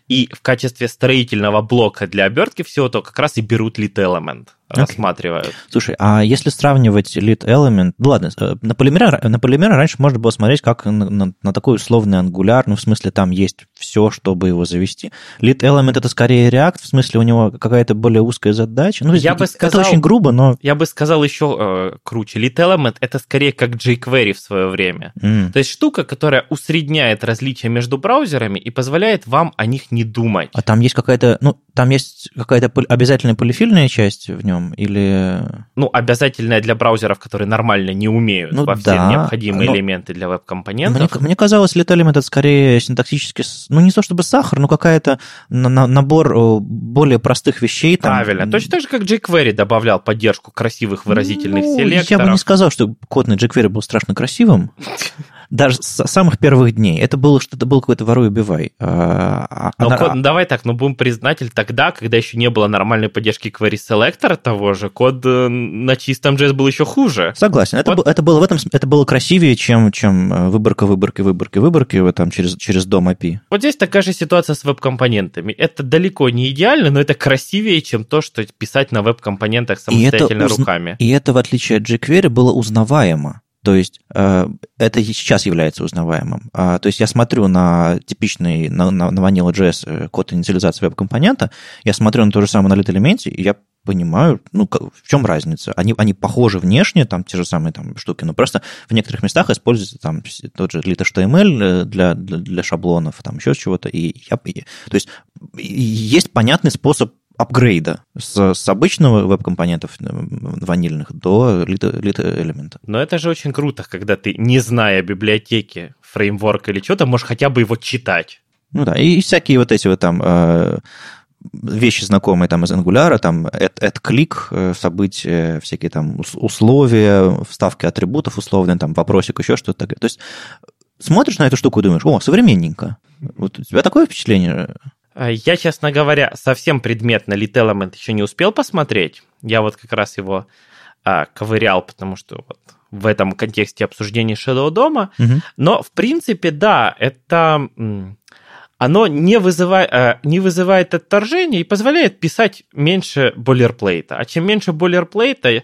и в качестве строительного блока для обертки всего, то как раз и берут LitElement, рассматривают. Слушай, а если сравнивать LitElement, ну ладно, на Polymer раньше можно было смотреть как на такой условный Angular, ну в смысле там есть все, чтобы его завести. LitElement это скорее React, в смысле у него какая-то более узкая задача. Ну, это очень грубо, но... Я бы сказал еще круче. LitElement это скорее как jQuery в свое время. То есть штука, которая усредняет различия между браузерами и позволяет вам о них не думать. А там есть какая-то, ну, там есть какая-то обязательная полифильная часть в нем или... Ну, обязательная для браузеров, которые нормально не умеют ну, во все да, необходимые элементы для веб-компонентов. Мне казалось, LitElement это скорее синтаксически, ну, не то чтобы сахар, но какая-то набор более простых вещей. Там... Правильно. Точно так же, как jQuery добавлял поддержку красивых выразительных селекторов. Я бы не сказал, что код на jQuery был страшно красивым, даже с самых первых дней. Это было что-то, был какой-то воруй убивай. Давай так, но будем признатель тогда, когда еще не было нормальной поддержки query селектора того же, код на чистом JS был еще хуже. Согласен. Это было красивее, чем выборки вот там через дом API. Вот здесь такая же ситуация с веб-компонентами. Это далеко не идеально, но это красивее, чем то, что писать на веб-компонентах самостоятельно руками. И это, в отличие от jQuery, было узнаваемо. То есть это и сейчас является узнаваемым. То есть я смотрю на типичный, на Vanilla.js код инициализации веб-компонента, я смотрю на то же самое на LitElement, и я понимаю, ну, в чем разница. Они похожи внешне, там те же самые там, штуки, но просто в некоторых местах используется там тот же LitHTML для шаблонов, там еще чего-то. То есть есть понятный способ апгрейда с обычного веб-компонентов ванильных до LitElement. Но это же очень круто, когда ты, не зная библиотеки, фреймворка или чего-то, можешь хотя бы его читать. Ну да, и всякие вот эти вот там вещи, знакомые там из Angular, там add-click, события, всякие там условия, вставки атрибутов условные, там вопросик, еще что-то такое. То есть смотришь на эту штуку и думаешь, о, современненько. Вот у тебя такое впечатление... Я, честно говоря, совсем предметно LitElement еще не успел посмотреть. Я вот как раз его ковырял, потому что вот в этом контексте обсуждения Shadow DOM. Но, в принципе, да, это... Оно не вызывает отторжения и позволяет писать меньше бойлерплейта. А чем меньше бойлерплейта,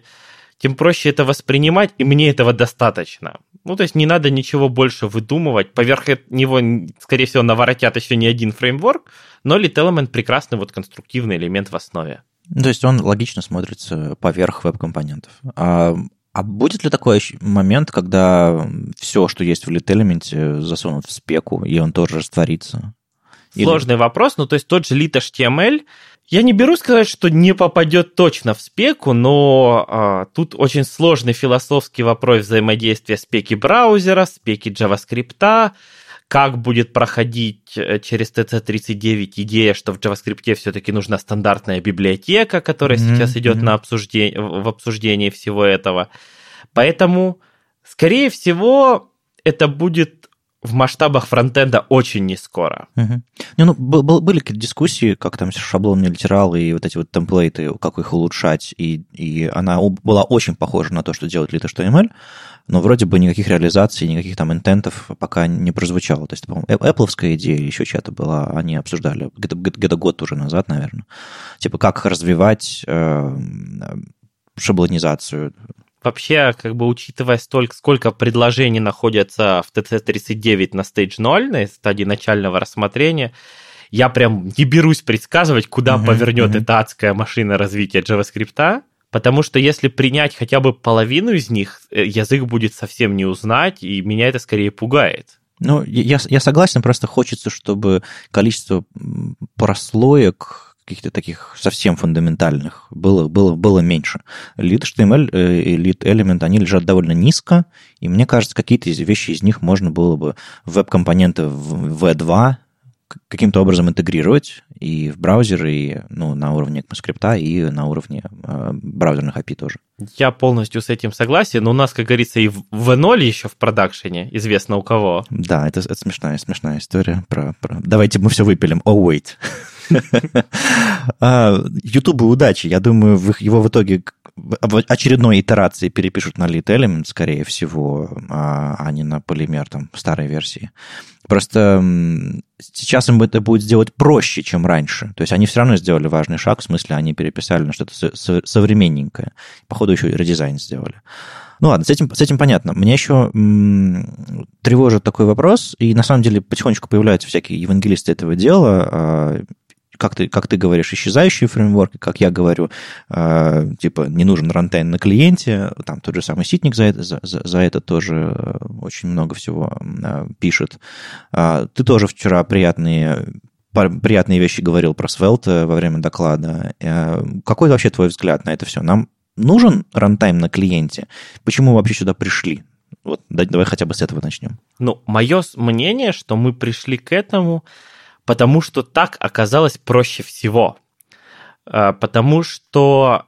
тем проще это воспринимать, и мне этого достаточно. Ну, то есть не надо ничего больше выдумывать. Поверх него, скорее всего, наворотят еще не один фреймворк, но LitElement прекрасный вот конструктивный элемент в основе. То есть он логично смотрится поверх веб-компонентов. А будет ли такой момент, когда все, что есть в LitElement, засунут в спеку, и он тоже растворится? Сложный вопрос, ну, то есть тот же LitHTML, я не беру сказать, что не попадет точно в спеку, но тут очень сложный философский вопрос взаимодействия спеки браузера, спеки JavaScript, как будет проходить через TC39 идея, что в JavaScript все-таки нужна стандартная библиотека, которая сейчас идет в обсуждении всего этого. Поэтому, скорее всего, это будет... в масштабах фронтенда очень нескоро. Были какие-то дискуссии, как там шаблонные литералы и вот эти вот темплейты, как их улучшать, и она была очень похожа на то, что делает LitHTML, но вроде бы никаких реализаций, никаких там интентов пока не прозвучало. То есть, по-моему, Apple'овская идея еще чья-то была, они обсуждали где-то год уже назад, наверное. Типа, как развивать шаблонизацию. Вообще, как бы учитывая столько, сколько предложений находятся в TC39 на стадии начального рассмотрения, я прям не берусь предсказывать, куда повернет эта адская машина развития JavaScript, потому что если принять хотя бы половину из них, язык будет совсем не узнать, и меня это скорее пугает. Ну, я согласен, просто хочется, чтобы количество прослоек каких-то таких совсем фундаментальных было меньше. LitHTML и LitElement, они лежат довольно низко, и мне кажется, какие-то вещи из них можно было бы в веб-компоненты в V2 каким-то образом интегрировать и в браузер, и на уровне скрипта, и на уровне браузерных API тоже. Я полностью с этим согласен, но у нас, как говорится, и в V0 еще в продакшене известно у кого. Да, это смешная история про... Давайте мы все выпилим. Oh, wait. Ютубу удачи. Я думаю, его в итоге в очередной итерации перепишут на LitElement, скорее всего, а не на Polymer там, старой версии. Просто сейчас им это будет сделать проще, чем раньше. То есть они все равно сделали важный шаг, в смысле они переписали на что-то современненькое. Походу еще и редизайн сделали. Ну ладно, с этим понятно. Меня еще тревожит такой вопрос, и на самом деле потихонечку появляются всякие евангелисты этого дела, как ты говоришь, исчезающие фреймворки, как я говорю, типа не нужен рантайм на клиенте, там тот же самый Ситник за это тоже очень много всего пишет. Ты тоже вчера приятные вещи говорил про Svelte во время доклада. Какой вообще твой взгляд на это все? Нам нужен рантайм на клиенте? Почему мы вообще сюда пришли? Вот, давай хотя бы с этого начнем. Мое мнение, что мы пришли к этому, потому что так оказалось проще всего. Потому что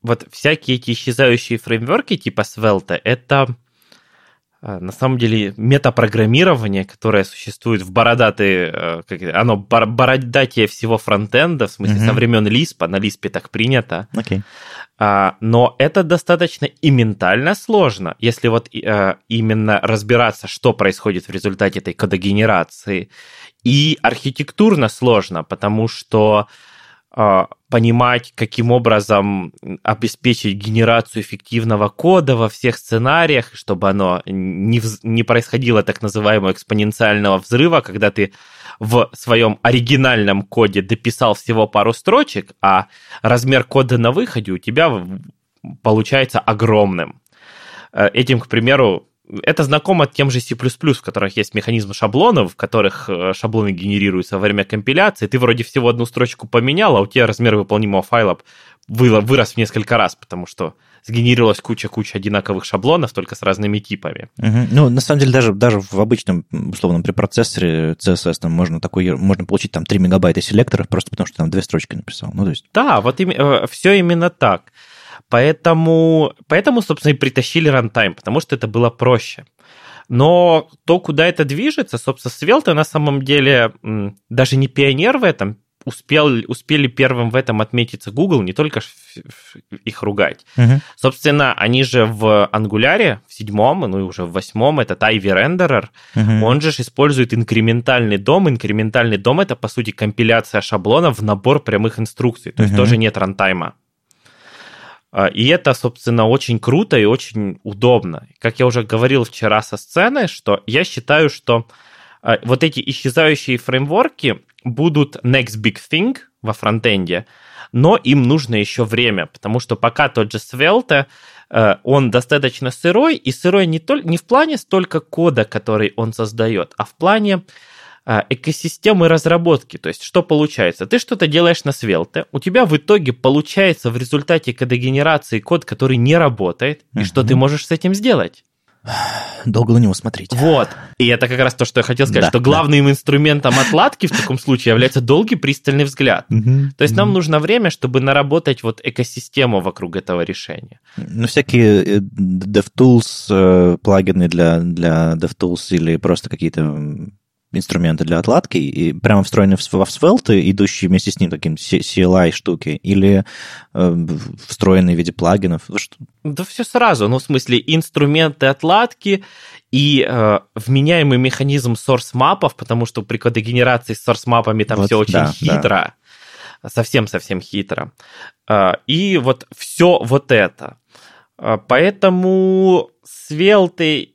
вот всякие эти исчезающие фреймворки типа Svelte — это на самом деле метапрограммирование, которое существует в бородатые... Оно бородатее всего фронтенда, в смысле со времен Лиспа, на Лиспе так принято. Okay. Но это достаточно и ментально сложно, если вот именно разбираться, что происходит в результате этой кодогенерации. И архитектурно сложно, потому что понимать, каким образом обеспечить генерацию эффективного кода во всех сценариях, чтобы оно не происходило так называемого экспоненциального взрыва, когда ты в своем оригинальном коде дописал всего пару строчек, а размер кода на выходе у тебя получается огромным. Этим, к примеру, это знакомо тем же C++, в которых есть механизм шаблонов, в которых шаблоны генерируются во время компиляции. Ты вроде всего одну строчку поменял, а у тебя размер выполнимого файла вырос в несколько раз, потому что сгенерировалась куча одинаковых шаблонов, только с разными типами. На самом деле, даже в обычном, условном препроцессоре CSS там можно получить там 3 мегабайта селекторов, просто потому что там 2 строчки написал. Да, вот все именно так. Поэтому, собственно, и притащили рантайм, потому что это было проще. Но то, куда это движется, собственно, Svelte на самом деле даже не пионер в этом, успели первым в этом отметиться Google, не только их ругать. Собственно, они же в Angular, в 7, и уже в 8, этот Ivy Renderer, он же использует инкрементальный DOM. Инкрементальный DOM — это, по сути, компиляция шаблонов в набор прямых инструкций, то есть тоже нет рантайма. И это, собственно, очень круто и очень удобно. Как я уже говорил вчера со сцены, что я считаю, что вот эти исчезающие фреймворки будут next big thing во фронтенде, но им нужно еще время, потому что пока тот же Svelte, он достаточно сырой, и сырой не в плане столько кода, который он создает, а в плане экосистемы разработки. То есть что получается? Ты что-то делаешь на Svelte, у тебя в итоге получается в результате кодогенерации код, который не работает, и что ты можешь с этим сделать? Долго на него смотреть. Вот. И это как раз то, что я хотел сказать, что главным инструментом отладки в таком случае является долгий пристальный взгляд. То есть нам нужно время, чтобы наработать вот экосистему вокруг этого решения. Всякие DevTools, плагины для DevTools или просто какие-то инструменты для отладки, и прямо встроены во Svelte, идущие вместе с ним какие-то CLI-штуки, или встроенные в виде плагинов? Да все сразу. В смысле, инструменты отладки и вменяемый механизм source-мапов, потому что при кодогенерации с source-мапами там все очень хитро. Да. Совсем-совсем хитро. И вот все вот это. Поэтому Svelte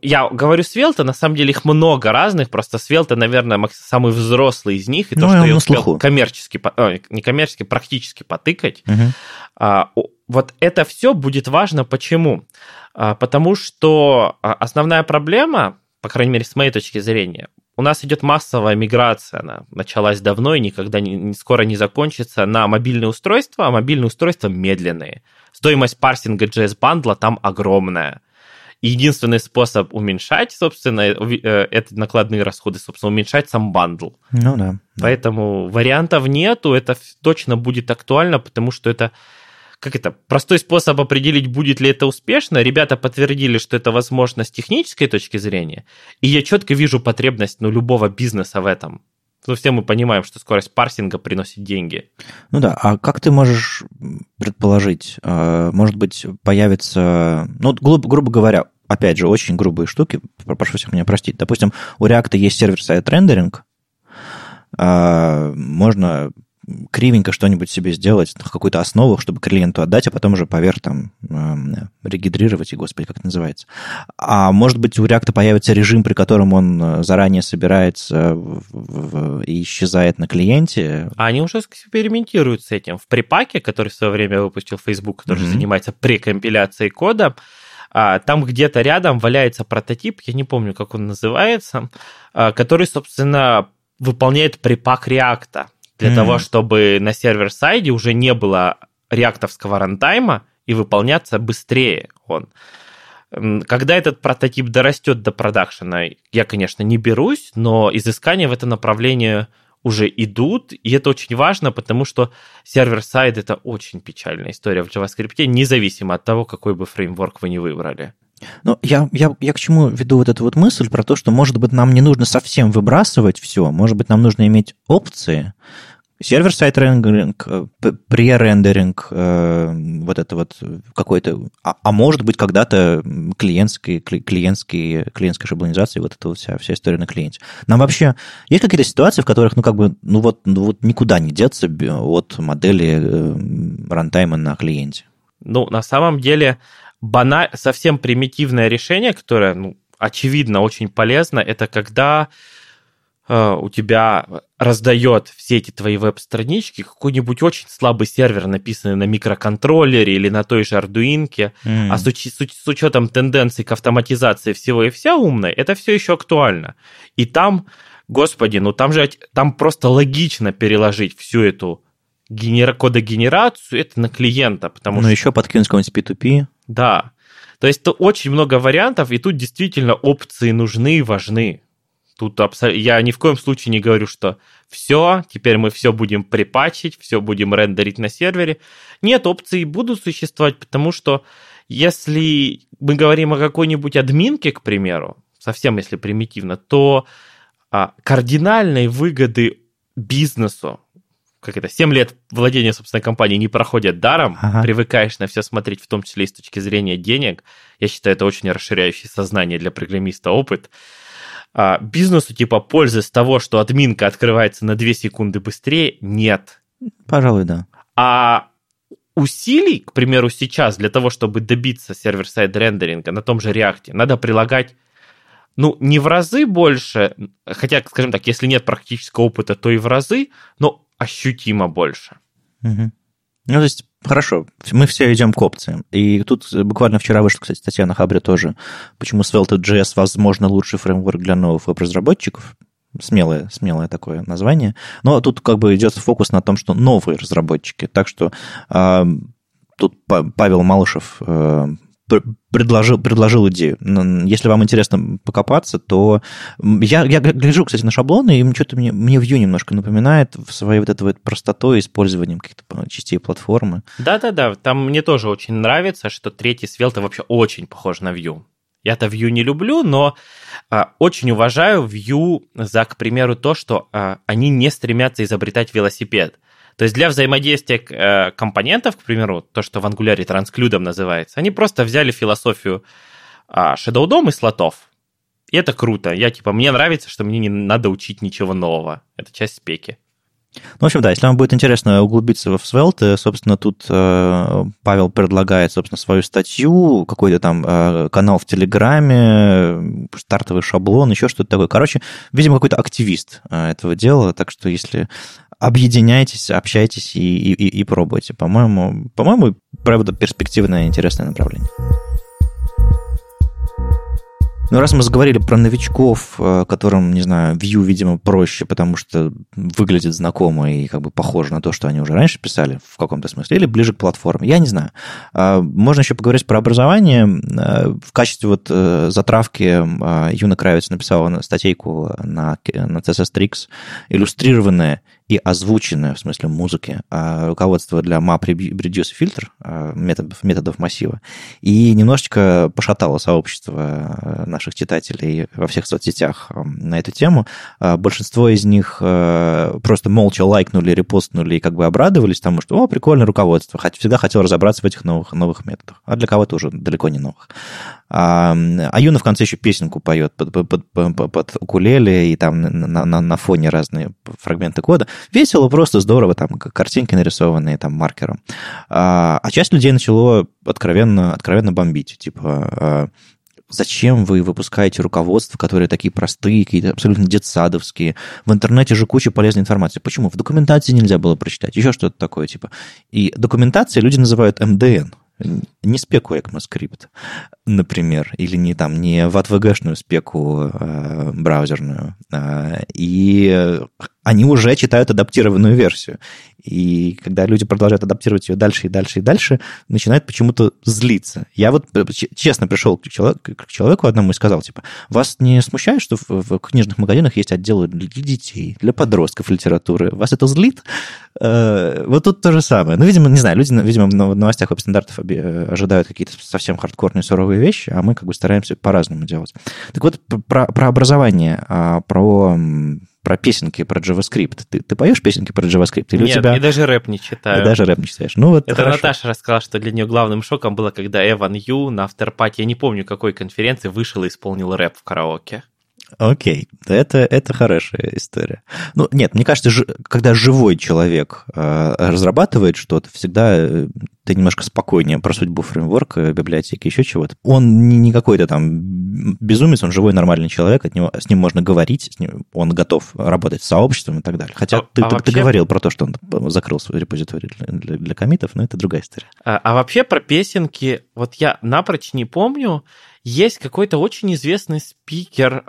я говорю Svelte, на самом деле их много разных, просто Svelte, наверное, самый взрослый из них, и то, что я успел коммерчески, не коммерчески, практически потыкать, вот это все будет важно. Почему? Потому что основная проблема, по крайней мере, с моей точки зрения, у нас идет массовая миграция, она началась давно и никогда не скоро не закончится, на мобильные устройства, а мобильные устройства медленные. Стоимость парсинга JS-бандла там огромная. И единственный способ уменьшать, собственно, это накладные расходы, собственно, уменьшать сам бандл. Ну да. Поэтому вариантов нету, это точно будет актуально, потому что это... Как это? Простой способ определить, будет ли это успешно. Ребята подтвердили, что это возможно с технической точки зрения, и я четко вижу потребность любого бизнеса в этом. Ну, все мы понимаем, что скорость парсинга приносит деньги. Ну да, а как ты можешь предположить, может быть, появится... Ну, грубо говоря, опять же, очень грубые штуки, прошу всех меня простить. Допустим, у React есть сервер-сайд рендеринг, можно... кривенько что-нибудь себе сделать, какую-то основу, чтобы клиенту отдать, а потом уже поверх там регидрировать, и, господи, как это называется. А может быть, у React появится режим, при котором он заранее собирается и исчезает на клиенте. А они уже экспериментируют с этим. В припаке, который в свое время выпустил Facebook, который занимается прекомпиляцией кода, там где-то рядом валяется прототип, я не помню, как он называется, который, собственно, выполняет припак React-а. Для того, чтобы на сервер-сайде уже не было реактовского рантайма и выполняться быстрее он. Когда этот прототип дорастет до продакшена, я, конечно, не берусь, но изыскания в это направление уже идут, и это очень важно, потому что сервер-сайд – это очень печальная история в JavaScript, независимо от того, какой бы фреймворк вы ни выбрали. Ну, я к чему веду вот эту вот мысль про то, что, может быть, нам не нужно совсем выбрасывать все, может быть, нам нужно иметь опции, сервер-сайд рендеринг, пререндеринг, вот это вот какой-то, а может быть, когда-то клиентской шаблонизации, вот эта вся история на клиенте. Нам вообще есть какие-то ситуации, в которых, ну, никуда не деться от модели рантайма на клиенте? Ну, на самом деле... Совсем примитивное решение, которое, очевидно, очень полезно, это когда у тебя раздает все эти твои веб-странички какой-нибудь очень слабый сервер, написанный на микроконтроллере или на той же Ардуинке, а с учетом тенденций к автоматизации всего и вся умной, это все еще актуально. И там, господи, там просто логично переложить всю эту кодогенерацию, это на клиента, потому что... Ну, еще подкинуть какой-нибудь P2P. Да, то есть тут очень много вариантов, и тут действительно опции нужны и важны. Тут я ни в коем случае не говорю, что все, теперь мы все будем припатчить, все будем рендерить на сервере. Нет, опции будут существовать, потому что если мы говорим о какой-нибудь админке, к примеру, совсем если примитивно, то кардинальной выгоды бизнесу, 7 лет владения собственной компанией не проходят даром, привыкаешь на все смотреть, в том числе и с точки зрения денег. Я считаю, это очень расширяющий сознание для программиста опыт. Бизнесу типа пользы с того, что админка открывается на 2 секунды быстрее, нет. Пожалуй, да. А усилий, к примеру, сейчас для того, чтобы добиться сервер-сайд рендеринга на том же React, надо прилагать не в разы больше, хотя, скажем так, если нет практического опыта, то и в разы, но ощутимо больше. Ну, то есть, хорошо, мы все идем к опциям. И тут буквально вчера вышла, кстати, статья на Хабре тоже, почему Svelte.js, возможно, лучший фреймворк для новых веб-разработчиков. Смелое такое название. Но тут идет фокус на том, что новые разработчики. Так что тут Павел Малышев предложил идею. Если вам интересно покопаться, то... Я гляжу, кстати, на шаблоны, и что-то мне Vue немножко напоминает своей вот этой вот простотой использования каких-то частей платформы. Да-да-да, там мне тоже очень нравится, что третий Svelte вообще очень похож на Vue. Я-то Vue не люблю, но очень уважаю Vue за, к примеру, то, что они не стремятся изобретать велосипед. То есть для взаимодействия компонентов, к примеру, то, что в Angular трансклюдом называется, они просто взяли философию Shadow DOM и слотов. И это круто. Мне нравится, что мне не надо учить ничего нового. Это часть спеки. В общем, да, если вам будет интересно углубиться в Svelte, собственно, тут Павел предлагает, собственно, свою статью, какой-то там канал в Телеграме, стартовый шаблон, еще что-то такое. Короче, видимо, какой-то активист этого дела, так что если объединяйтесь, общайтесь и пробуйте. По-моему, правда, перспективное, интересное направление. Ну, раз мы заговорили про новичков, которым, не знаю, Vue, видимо, проще, потому что выглядит знакомо и как бы похоже на то, что они уже раньше писали в каком-то смысле, или ближе к платформе, я не знаю. Можно еще поговорить про образование. В качестве вот затравки Юна Кравец написала статейку на CSS-Tricks, иллюстрированная и озвученная, в смысле музыки, руководство для map, reduce и filter методов массива, и немножечко пошатало сообщество наших читателей во всех соцсетях на эту тему. Большинство из них просто молча лайкнули, репостнули и как бы обрадовались тому, что, о, прикольное руководство, всегда хотел разобраться в этих новых методах, а для кого-то уже далеко не новых. А Юна в конце еще песенку поет под укулеле, и там на фоне разные фрагменты кода. Весело, просто здорово, там картинки нарисованные там маркером. А часть людей начало откровенно бомбить. Типа, зачем вы выпускаете руководства, которые такие простые, какие-то абсолютно детсадовские? В интернете же куча полезной информации. Почему? В документации нельзя было прочитать. Еще что-то такое, типа. И документации люди называют МДН. Не спеку ECMAScript, например, или не ватвгшную спеку браузерную. И они уже читают адаптированную версию. И когда люди продолжают адаптировать ее дальше и дальше и дальше, начинают почему-то злиться. Я вот честно пришел к человеку одному и сказал, типа, вас не смущает, что в книжных магазинах есть отделы для детей, для подростков литературы? Вас это злит? Вот тут то же самое. Ну, видимо, не знаю, люди, видимо, в новостях веб-стандартов ожидают какие-то совсем хардкорные, суровые вещи, а мы как бы стараемся по-разному делать. Так вот, про образование, про песенки, про JavaScript. Ты поешь песенки про JavaScript? Или нет, у тебя... и даже рэп не читаю. И даже рэп не читаешь. Ну, вот это хорошо. Наташа рассказала, что для нее главным шоком было, когда Эван Ю на авторпате, я не помню, какой конференции, вышел и исполнил рэп в караоке. Окей, это хорошая история. Ну, нет, мне кажется, когда живой человек разрабатывает что-то, всегда ты немножко спокойнее про судьбу фреймворка, библиотеки, еще чего-то. Он не какой-то там безумец, он живой, нормальный человек, с ним можно говорить, он готов работать с сообществом и так далее. Хотя ты говорил про то, что он закрыл свой репозиторий для коммитов, но это другая история. А вообще про песенки, вот я напрочь не помню. Есть какой-то очень известный спикер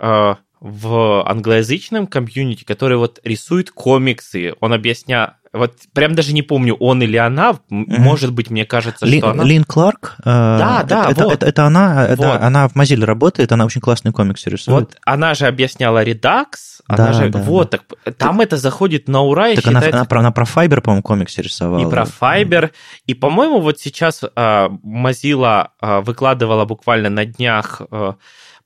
в англоязычном комьюнити, который вот рисует комиксы. Он объясняет... Вот прям даже не помню, он или она. Может быть, мне кажется, что она... Лин Кларк? Да, это, вот. Это она, вот. Да, она в Mozilla работает, она очень классные комиксы рисует. Вот она же объясняла редакс. Она так это заходит на ура. И так считается... она про Fiber, по-моему, комиксы рисовала. И про Fiber. И, по-моему, вот сейчас Mozilla выкладывала буквально на днях...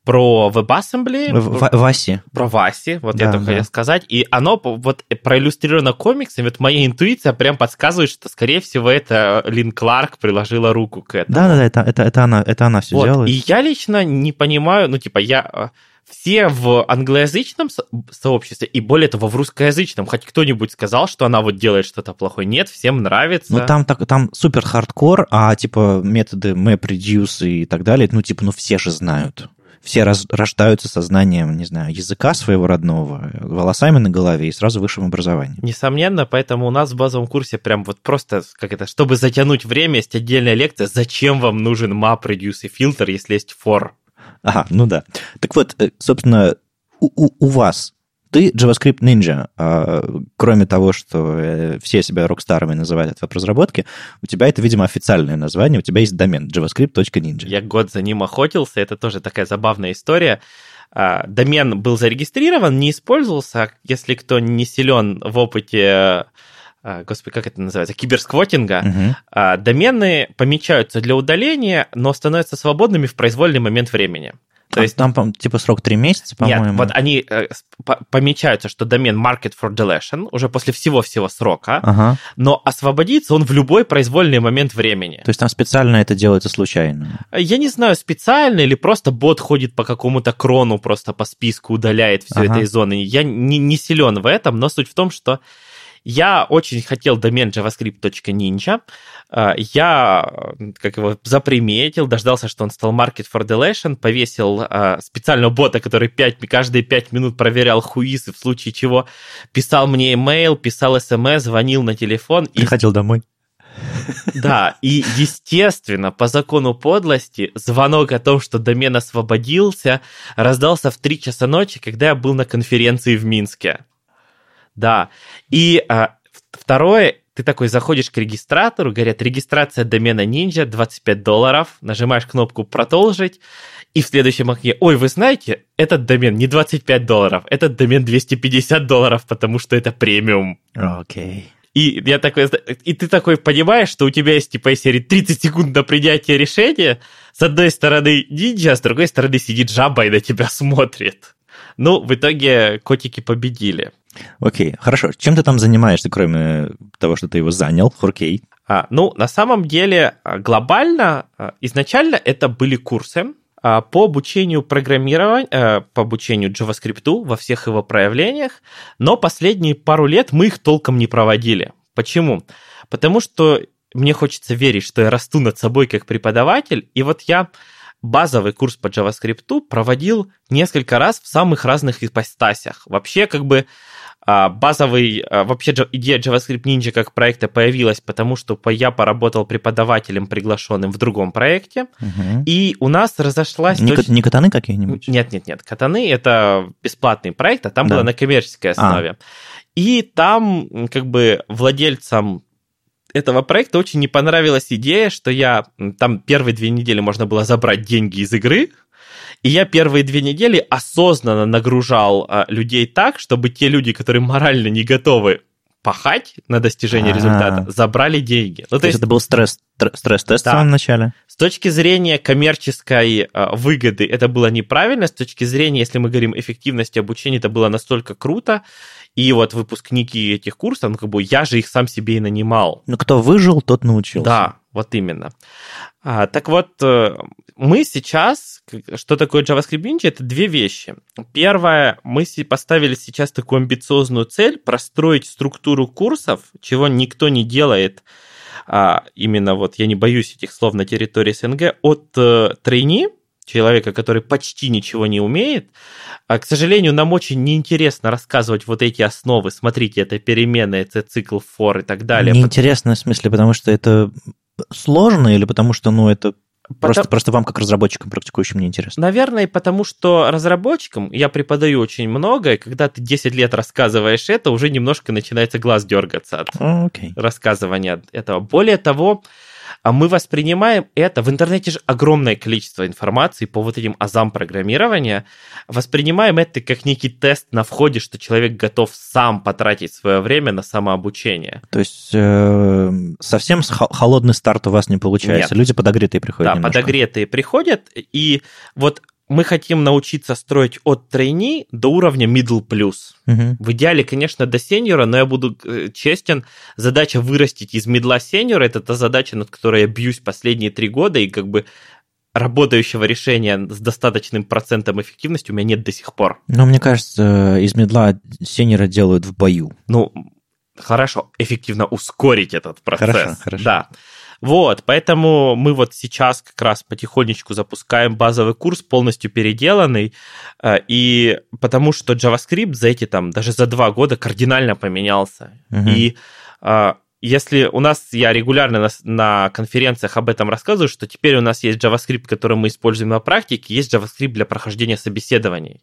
Про WebAssembly. Васи. Про Васи, вот да, я только хотел сказать. И оно вот проиллюстрировано комиксами. Вот моя интуиция прям подсказывает, что, скорее всего, это Лин Кларк приложила руку к этому. Да-да-да, это она все делает. И я лично не понимаю, все в англоязычном сообществе, и более того, в русскоязычном, хоть кто-нибудь сказал, что она вот делает что-то плохое. Нет, всем нравится. Ну, там супер хардкор, а типа методы map, reduce и так далее, все же знают. Все рождаются со знанием, не знаю, языка своего родного, волосами на голове и сразу высшим образованием. Несомненно, поэтому у нас в базовом курсе прям вот просто, чтобы затянуть время, есть отдельная лекция, зачем вам нужен map, reduce и filter, если есть for. Ага, ну да. Так вот, собственно, у вас... Ты JavaScript Ninja, кроме того, что все себя рокстарами называют от веб-разработки, у тебя это, видимо, официальное название, у тебя есть домен javascript.ninja. Я год за ним охотился, это тоже такая забавная история. Домен был зарегистрирован, не использовался, если кто не силен в опыте... Господи, как это называется? Киберсквотинга. Домены помечаются для удаления, но становятся свободными в произвольный момент времени. То есть там срок 3 месяца, по-моему. Нет, вот они помечаются, что домен market for deletion уже после всего-всего срока, но освободится он в любой произвольный момент времени. То есть там специально это делается случайно? Я не знаю, специально или просто бот ходит по какому-то крону, просто по списку удаляет все это из зоны. Я не силен в этом, но суть в том, что Я очень хотел домен javascript.ninja. Я, как его, заприметил, дождался, что он стал market for delation, повесил специального бота, который каждые 5 минут проверял хуиз, и в случае чего писал мне имейл, писал смс, звонил на телефон. Ты хотел домой? Да, и, естественно, по закону подлости, звонок о том, что домен освободился, раздался в 3 часа ночи, когда я был на конференции в Минске. Да, и второе, ты такой заходишь к регистратору, говорят, регистрация домена Ninja, $25, нажимаешь кнопку «Продолжить», и в следующем окне, ой, вы знаете, этот домен не $25, этот домен $250, потому что это премиум. Окей. И я такой, и ты такой понимаешь, что у тебя есть типа из серии 30 секунд на принятие решения. С одной стороны Ninja, а с другой стороны сидит жаба и на тебя смотрит. Ну, в итоге котики победили. Окей, хорошо. Чем ты там занимаешься, кроме того, что ты его занял? Хуркей. Ну, на самом деле, глобально, изначально это были курсы по обучению программированию, по обучению JavaScript во всех его проявлениях, но последние пару лет мы их толком не проводили. Почему? Потому что мне хочется верить, что я расту над собой как преподаватель, и вот я базовый курс по JavaScript проводил несколько раз в самых разных ипостасях. Вообще, как бы, вообще идея JavaScript Ninja как проекта появилась, потому что я поработал преподавателем, приглашенным в другом проекте, угу. И у нас разошлась... Не катаны какие-нибудь? Нет. Катаны — это бесплатный проект, а там было на коммерческой основе. И там, как бы, владельцам этого проекта очень не понравилась идея, что там первые 2 недели можно было забрать деньги из игры, и я первые 2 недели осознанно нагружал людей так, чтобы те люди, которые морально не готовы пахать на достижение результата, забрали деньги. Ну, то есть это был стресс-тест в самом начале? С точки зрения коммерческой выгоды это было неправильно, с точки зрения, если мы говорим эффективности обучения, это было настолько круто, и вот выпускники этих курсов, ну, как бы я же их сам себе и нанимал. Ну, кто выжил, тот научился. Да, вот именно. Так вот, мы сейчас, что такое JavaScript Ninja, это 2 вещи. Первое, мы поставили сейчас такую амбициозную цель простроить структуру курсов, чего никто не делает, именно вот я не боюсь этих слов на территории СНГ, от трейни, человека, который почти ничего не умеет. К сожалению, нам очень неинтересно рассказывать вот эти основы. Смотрите, это переменные, это цикл for и так далее. Неинтересно в смысле, потому что это сложно или потому что, ну, это... Просто вам, как разработчикам, практикующим, неинтересно. Наверное, потому что разработчикам я преподаю очень много, и когда ты 10 лет рассказываешь это, уже немножко начинается глаз дергаться от рассказывания этого. Более того, мы воспринимаем это... В интернете же огромное количество информации по вот этим азам программирования. Воспринимаем это как некий тест на входе, что человек готов сам потратить свое время на самообучение. То есть совсем холодный старт у вас не получается? Нет. Люди подогретые приходят немножко. Да, подогретые приходят, и вот... Мы хотим научиться строить от трейни до уровня middle plus. Угу. В идеале, конечно, до сеньора, но я буду честен, задача вырастить из мидла сеньора – это та задача, над которой я бьюсь последние 3 года, и как бы работающего решения с достаточным процентом эффективности у меня нет до сих пор. Но мне кажется, из мидла сеньора делают в бою. Ну, хорошо, эффективно ускорить этот процесс. Хорошо. Да. Вот, поэтому мы вот сейчас как раз потихонечку запускаем базовый курс, полностью переделанный, и потому что JavaScript за эти там, даже за 2 года кардинально поменялся. Угу. И если у нас, я регулярно на конференциях об этом рассказываю, что теперь у нас есть JavaScript, который мы используем на практике, есть JavaScript для прохождения собеседований.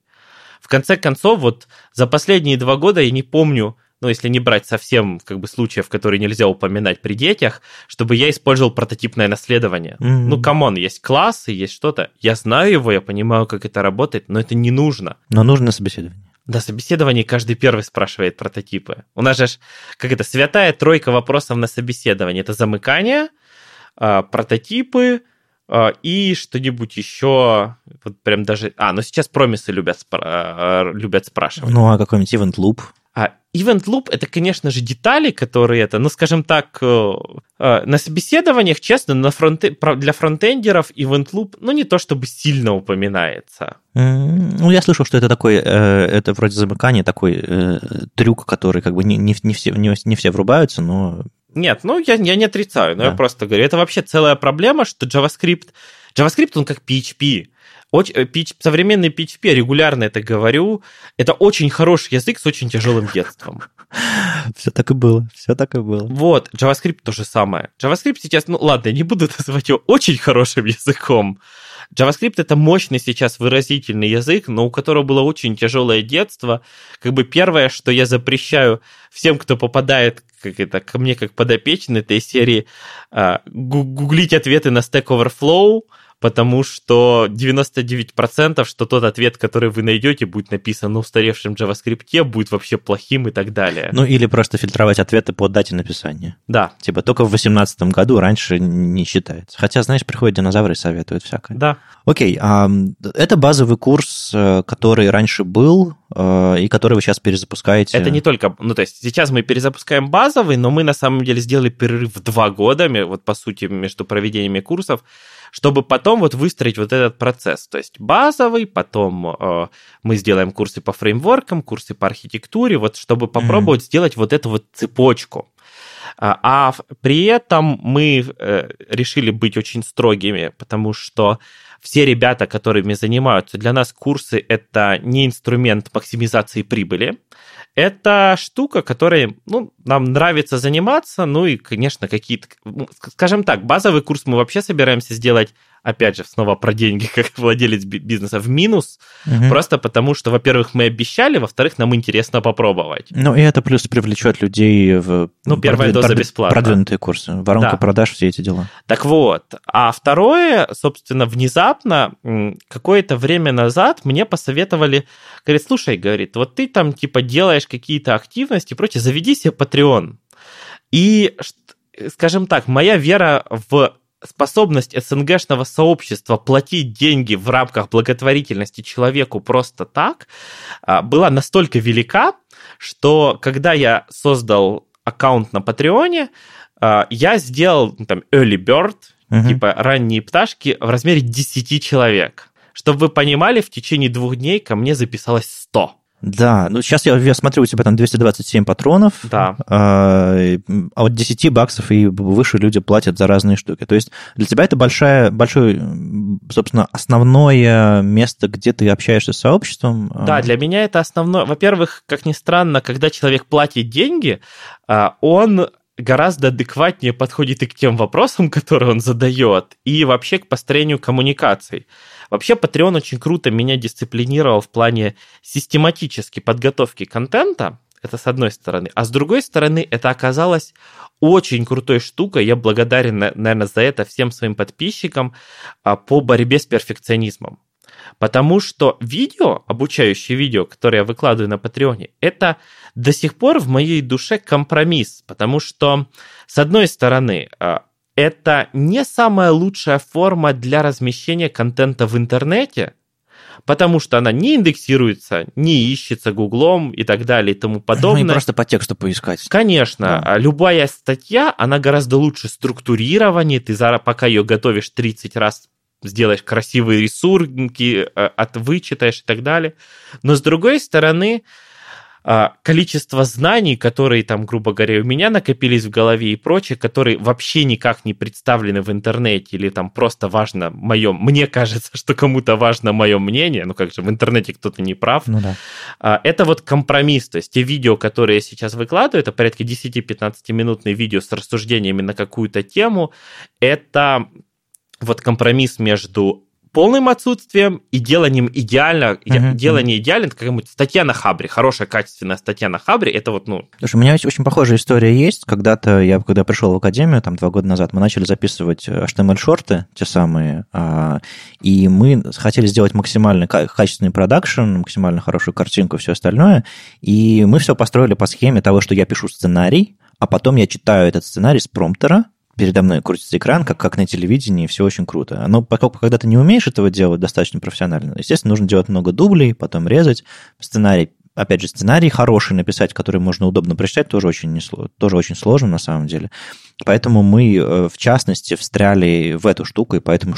В конце концов, вот за последние 2 года я не помню, ну, если не брать совсем, как бы, случаев, которые нельзя упоминать при детях, чтобы я использовал прототипное наследование. Mm-hmm. Ну, камон, есть классы, есть что-то. Я знаю его, я понимаю, как это работает, но это не нужно. Но нужно собеседование. Да, собеседование каждый первый спрашивает прототипы. У нас же, как это, святая тройка вопросов на собеседование. Это замыкание, прототипы, и что-нибудь еще, вот прям даже... ну сейчас промисы любят спрашивать. Ну, а какой-нибудь event loop? Event Loop — это, конечно же, детали, которые это, ну, скажем так, на собеседованиях, честно, для фронтендеров Event Loop, ну, не то чтобы сильно упоминается. Ну, я слышал, что это такой, это вроде замыкание, такой трюк, который как бы не все врубаются, но... Нет, ну, я не отрицаю, но да. Я просто говорю, это вообще целая проблема, что JavaScript, он как PHP. Современный PHP, регулярно это говорю, это очень хороший язык с очень тяжелым детством. Все так и было. Вот, JavaScript то же самое. JavaScript сейчас, ну ладно, не буду называть его очень хорошим языком. JavaScript — это мощный сейчас выразительный язык, но у которого было очень тяжелое детство. Как бы первое, что я запрещаю всем, кто попадает ко мне как подопечный этой серии, гуглить ответы на Stack Overflow, потому что 99%, что тот ответ, который вы найдете, будет написан на устаревшем JavaScript, будет вообще плохим и так далее. Ну, или просто фильтровать ответы по дате написания. Да. Типа только в 2018 году, раньше не считается. Хотя, знаешь, приходят динозавры и советуют всякое. Да. Окей, это базовый курс, который раньше был, и который вы сейчас перезапускаете. Это не только... Ну, то есть сейчас мы перезапускаем базовый, но мы на самом деле сделали перерыв в 2 года, вот по сути, между проведениями курсов, чтобы потом вот выстроить вот этот процесс. То есть базовый, потом мы сделаем курсы по фреймворкам, курсы по архитектуре, вот чтобы попробовать сделать вот эту вот цепочку. А при этом мы решили быть очень строгими, потому что все ребята, которыми занимаются, для нас курсы – это не инструмент максимизации прибыли, это штука, которой, ну, нам нравится заниматься, ну и, конечно, какие-то... Скажем так, базовый курс мы вообще собираемся сделать, опять же, снова про деньги, как владелец бизнеса, в минус, просто потому что, во-первых, мы обещали, во-вторых, нам интересно попробовать. Ну и это плюс привлечет людей в... Ну, первая доза бесплатно. Продвинутые курсы, воронка продаж, все эти дела. Так вот, а второе, собственно, внезапно, какое-то время назад мне посоветовали, говорит, слушай, говорит, вот ты там типа делаешь какие-то активности и прочее, заведи себе Patreon. И, скажем так, моя вера в способность СНГшного сообщества платить деньги в рамках благотворительности человеку просто так была настолько велика, что когда я создал аккаунт на Патреоне, я сделал там early bird, типа ранние пташки, в размере 10 человек. Чтобы вы понимали, в течение 2 дней ко мне записалось 100. Да, ну сейчас я смотрю, у тебя там 227 патронов, да. А от $10 и выше люди платят за разные штуки. То есть для тебя это большое, собственно, основное место, где ты общаешься с сообществом. Да, для меня это основное. Во-первых, как ни странно, когда человек платит деньги, он гораздо адекватнее подходит и к тем вопросам, которые он задает, и вообще к построению коммуникаций. Вообще, Patreon очень круто меня дисциплинировал в плане систематической подготовки контента, это с одной стороны, а с другой стороны, это оказалось очень крутой штукой, я благодарен, наверное, за это всем своим подписчикам по борьбе с перфекционизмом. Потому что видео, обучающее видео, которое я выкладываю на Патреоне, это до сих пор в моей душе компромисс. Потому что, с одной стороны, это не самая лучшая форма для размещения контента в интернете, потому что она не индексируется, не ищется Гуглом и так далее и тому подобное. Ну и просто по тексту поискать. Конечно. Да. Любая статья, она гораздо лучше структурирована. Ты пока ее готовишь 30 раз, сделаешь красивые рисунки, вычитаешь и так далее. Но, с другой стороны, количество знаний, которые там, грубо говоря, у меня накопились в голове и прочее, которые вообще никак не представлены в интернете или там просто важно мое... Мне кажется, что кому-то важно мое мнение, ну как же, в интернете кто-то не прав. Ну, да. Это вот компромисс, то есть те видео, которые я сейчас выкладываю, это порядка 10-15-минутные видео с рассуждениями на какую-то тему, это... Вот компромисс между полным отсутствием и деланием идеально. Дело не идеально, это какая-нибудь статья на Хабре, хорошая, качественная статья на Хабре, это вот, ну... Слушай, у меня очень похожая история есть. Когда-то я, когда пришел в академию, там, 2 года назад, мы начали записывать HTML-шорты, те самые, и мы хотели сделать максимально качественный продакшн, максимально хорошую картинку и все остальное, и мы все построили по схеме того, что я пишу сценарий, а потом я читаю этот сценарий с промптера, передо мной крутится экран, как на телевидении, все очень круто. Но поскольку когда ты не умеешь этого делать достаточно профессионально, естественно, нужно делать много дублей, потом резать, сценарий опять же, сценарий хороший написать, который можно удобно прочитать, тоже очень сложно на самом деле. Поэтому мы, в частности, встряли в эту штуку, и поэтому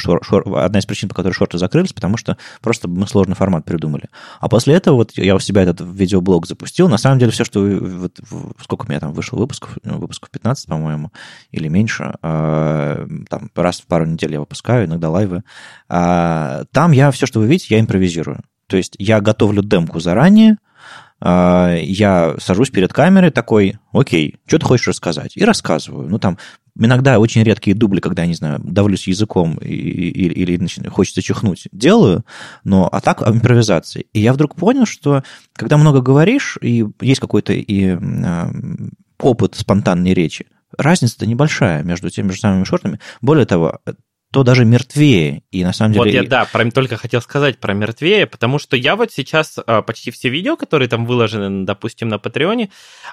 одна из причин, по которой шорты закрылись, потому что просто мы сложный формат придумали. А после этого вот я у себя этот видеоблог запустил. На самом деле все, что... Вот, сколько у меня там вышло выпусков 15, по-моему, или меньше. Там раз в пару недель я выпускаю, иногда лайвы. Там я все, что вы видите, я импровизирую. То есть я готовлю демку заранее, я сажусь перед камерой такой, окей, что ты хочешь рассказать? И рассказываю. Ну, там иногда очень редкие дубли, когда, я не знаю, давлюсь языком или хочется чихнуть, делаю, но а так импровизации. И я вдруг понял, что когда много говоришь, и есть какой-то и опыт спонтанной речи, разница-то небольшая между теми же самыми шортами. Более того, то даже мертвее. И на самом деле... Вот я, да, только хотел сказать про мертвее, потому что я вот сейчас почти все видео, которые там выложены, допустим, на Патреоне,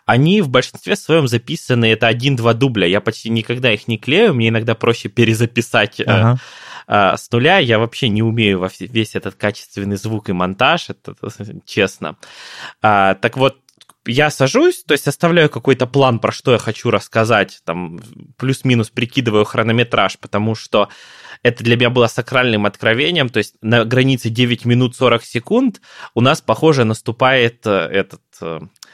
они в большинстве своем записаны, это 1-2 дубля. Я почти никогда их не клею, мне иногда проще перезаписать с нуля. Я вообще не умею во весь этот качественный звук и монтаж, это честно. Так вот, я сажусь, то есть оставляю какой-то план, про что я хочу рассказать, там плюс-минус прикидываю хронометраж, потому что это для меня было сакральным откровением, то есть на границе 9 минут 40 секунд у нас, похоже, наступает этот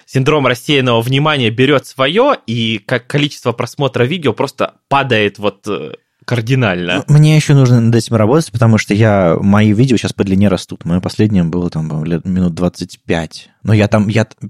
синдром рассеянного внимания, берет свое, и как количество просмотра видео просто падает вот... кардинально. Мне еще нужно над этим работать, потому что мои видео сейчас по длине растут. Мое последнее было там лет минут 25. Но я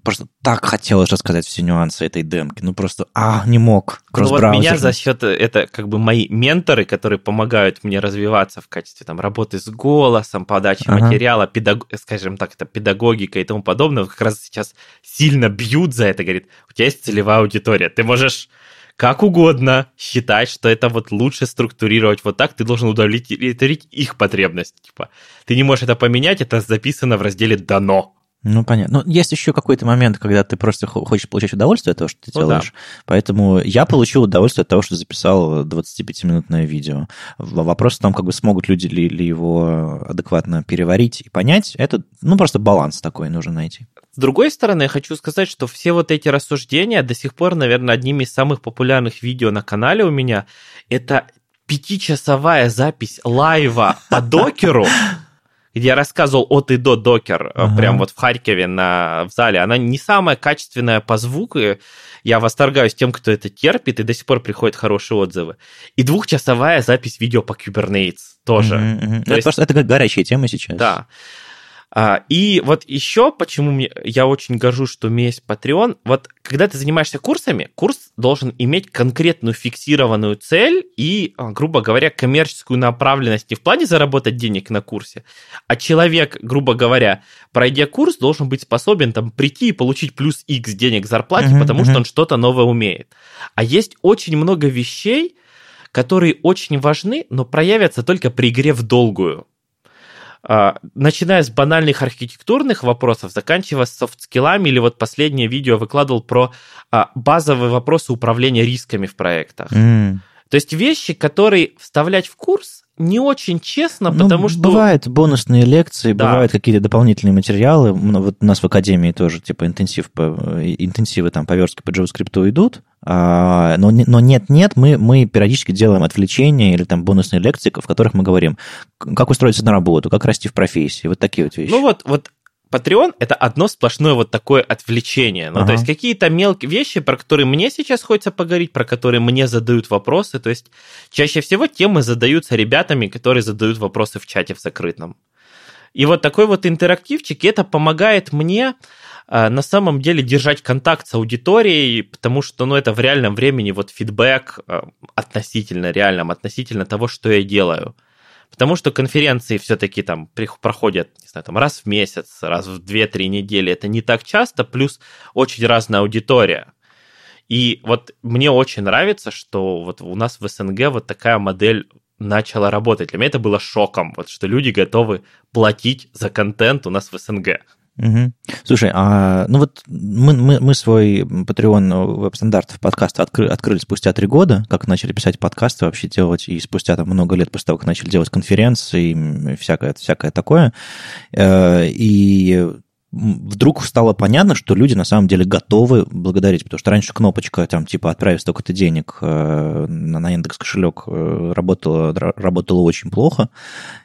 просто так хотел рассказать все нюансы этой демки. Ну просто, не мог. Кросс-браузер. Ну вот меня за счет, это как бы мои менторы, которые помогают мне развиваться в качестве там работы с голосом, подачи материала, скажем так, это педагогика и тому подобное, как раз сейчас сильно бьют за это, говорит, у тебя есть целевая аудитория, ты можешь... как угодно считать, что это вот лучше структурировать вот так, ты должен удовлетворить их потребность. Типа, ты не можешь это поменять, это записано в разделе «Дано». Ну, понятно. Но есть еще какой-то момент, когда ты просто хочешь получать удовольствие от того, что ты делаешь. Да. Поэтому я получил удовольствие от того, что записал 25-минутное видео. Вопрос в том, как бы смогут люди ли его адекватно переварить и понять. Это, просто баланс такой нужно найти. С другой стороны, я хочу сказать, что все вот эти рассуждения до сих пор, наверное, одними из самых популярных видео на канале у меня. Это 5-часовая запись лайва по докеру, где я рассказывал от и до докер, прям вот в Харькове в зале. Она не самая качественная по звуку. Я восторгаюсь тем, кто это терпит, и до сих пор приходят хорошие отзывы. И 2-часовая запись видео по Kubernetes тоже. Это как горячая тема сейчас. Да. И вот еще, почему я очень горжусь, что у меня есть Patreon, вот когда ты занимаешься курсами, курс должен иметь конкретную фиксированную цель и, грубо говоря, коммерческую направленность не в плане заработать денег на курсе, а человек, грубо говоря, пройдя курс, должен быть способен там прийти и получить плюс X денег к зарплате, потому что он что-то новое умеет. А есть очень много вещей, которые очень важны, но проявятся только при игре в долгую. Начиная с банальных архитектурных вопросов, заканчивая софт-скиллами, или вот последнее видео выкладывал про базовые вопросы управления рисками в проектах. То есть вещи, которые вставлять в курс не очень честно, потому что... Бывают бонусные лекции, бывают какие-то дополнительные материалы. Вот у нас в академии тоже типа интенсивы там по верстке по JavaScript идут. Но нет-нет, мы периодически делаем отвлечения или там бонусные лекции, в которых мы говорим, как устроиться на работу, как расти в профессии, вот такие вот вещи. Ну вот Patreon — это одно сплошное вот такое отвлечение. Ну, то есть какие-то мелкие вещи, про которые мне сейчас хочется поговорить, про которые мне задают вопросы. То есть чаще всего темы задаются ребятами, которые задают вопросы в чате в закрытом. И вот такой вот интерактивчик, это помогает мне на самом деле держать контакт с аудиторией, потому что это в реальном времени вот фидбэк относительно реальном, относительно того, что я делаю. Потому что конференции все-таки там проходят, не знаю, там раз в месяц, раз в 2-3 недели. Это не так часто, плюс очень разная аудитория. И вот мне очень нравится, что вот у нас в СНГ вот такая модель начала работать. Для меня это было шоком, вот, что люди готовы платить за контент у нас в СНГ. Угу. Слушай, мы свой Patreon веб-стандартов подкаста открыли спустя 3 года, как начали писать подкасты, вообще делать, и спустя там много лет после того, как начали делать конференции и всякое такое. И вдруг стало понятно, что люди на самом деле готовы благодарить, потому что раньше кнопочка там типа «отправь столько-то денег» на индекс-кошелек работала очень плохо,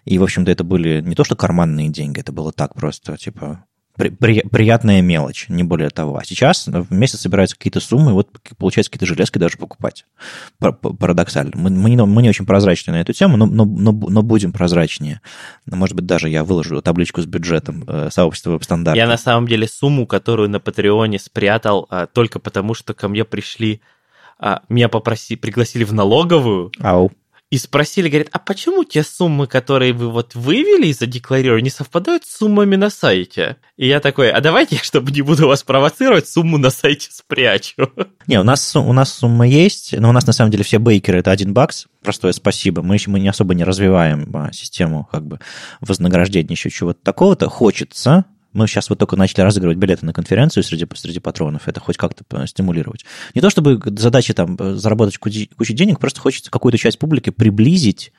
и, в общем-то, это были не то что карманные деньги, это было так просто, типа приятная мелочь, не более того. А сейчас в месяц собираются какие-то суммы, и вот получается какие-то железки даже покупать. Парадоксально. Мы не очень прозрачны на эту тему, но будем прозрачнее. Может быть, даже я выложу табличку с бюджетом сообщества WebStandart. Я на самом деле сумму, которую на Патреоне спрятал, только потому, что ко мне пришли, меня пригласили в налоговую. Ау. И спросили, говорят, а почему те суммы, которые вы вот вывели и задекларировали, не совпадают с суммами на сайте? И я такой, а давайте, чтобы не буду вас провоцировать, сумму на сайте спрячу. Не, у нас сумма есть, но у нас на самом деле все бейкеры – это $1. Простое спасибо. Мы не особо не развиваем систему как бы вознаграждения, еще чего-то такого-то. Хочется. Мы сейчас вот только начали разыгрывать билеты на конференцию среди патронов, это хоть как-то стимулировать. Не то чтобы задача там заработать кучу денег, просто хочется какую-то часть публики приблизить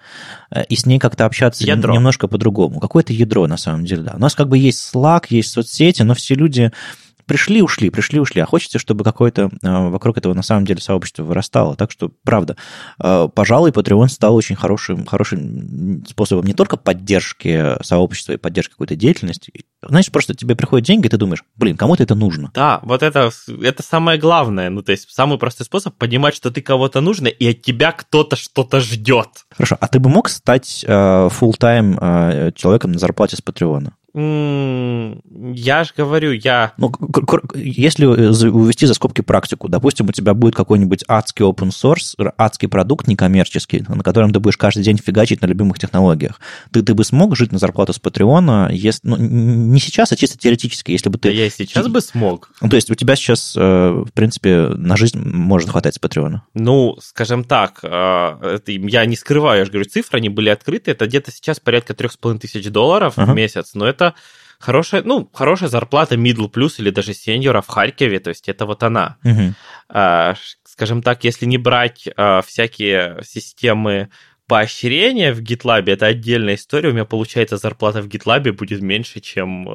и с ней как-то общаться немножко по-другому. Какое-то ядро, на самом деле, да. У нас как бы есть Slack, есть соцсети, но все люди пришли-ушли, а хочется, чтобы какое-то вокруг этого, на самом деле, сообщество вырастало. Так что, правда, пожалуй, Patreon стал очень хорошим способом не только поддержки сообщества и поддержки какой-то деятельности. Знаешь, просто тебе приходят деньги, и ты думаешь, блин, кому-то это нужно. Да, вот это самое главное. Ну, то есть, самый простой способ понимать, что ты кого-то нужно, и от тебя кто-то что-то ждет. Хорошо, а ты бы мог стать фулл-тайм человеком на зарплате с Patreon? Я же говорю, Ну, если увести за скобки практику, допустим, у тебя будет какой-нибудь адский open source, адский продукт некоммерческий, на котором ты будешь каждый день фигачить на любимых технологиях, ты бы смог жить на зарплату с Патреона, ну, не сейчас, а чисто теоретически, если бы ты... Да я сейчас бы смог. Ну, то есть у тебя сейчас, в принципе, на жизнь может хватать с Патреона? Ну, скажем так, я не скрываю, я же говорю, цифры, они были открыты, это где-то сейчас порядка $3500 в месяц, но это хорошая, хорошая зарплата middle плюс или даже сеньора в Харькове, то есть это вот она. Скажем так, если не брать всякие системы поощрения в GitLab, это отдельная история, у меня получается зарплата в GitLab будет меньше, чем...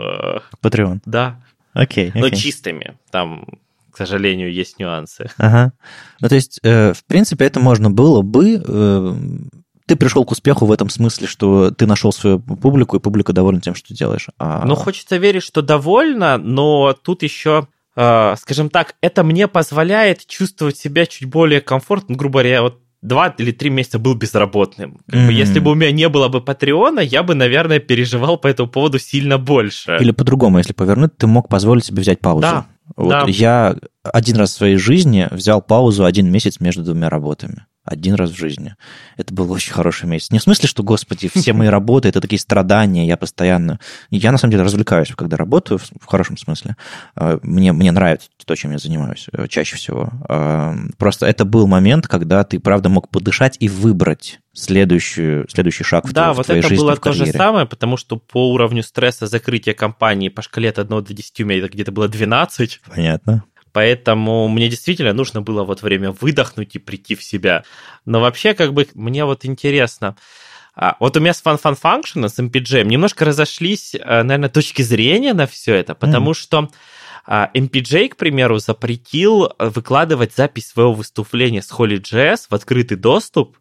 Patreon. Да. Окей. Но чистыми, там... К сожалению, есть нюансы. Ага. Ну, то есть, в принципе, это можно было бы... Ты пришел к успеху в этом смысле, что ты нашел свою публику, и публика довольна тем, что ты делаешь. Ну, хочется верить, что довольна, но тут еще, скажем так, это мне позволяет чувствовать себя чуть более комфортно. Грубо говоря, я вот 2 или 3 месяца был безработным. Если бы у меня не было бы Патреона, я бы, наверное, переживал по этому поводу сильно больше. Или по-другому, если повернуть, ты мог позволить себе взять паузу. Да. Вот. Я один раз в своей жизни взял паузу 1 месяц между 2 работами. 1 раз в жизни. Это был очень хороший месяц. Не в смысле, что, господи, все мои работы, это такие страдания, я постоянно... Я, на самом деле, развлекаюсь, когда работаю, в хорошем смысле. Мне нравится то, чем я занимаюсь чаще всего. Просто это был момент, когда ты, правда, мог подышать и выбрать следующий шаг в твоей жизни, в карьере. Да, вот это было то же самое, потому что по уровню стресса закрытия компании по шкале от 1 до 10 у меня где-то было 12. Понятно. Поэтому мне действительно нужно было вот время выдохнуть и прийти в себя. Но вообще, как бы, мне вот интересно. Вот у меня с Fun Fun Function, с MPG, немножко разошлись, наверное, точки зрения на все это, потому что MPJ, к примеру, запретил выкладывать запись своего выступления с Holy.js в открытый доступ,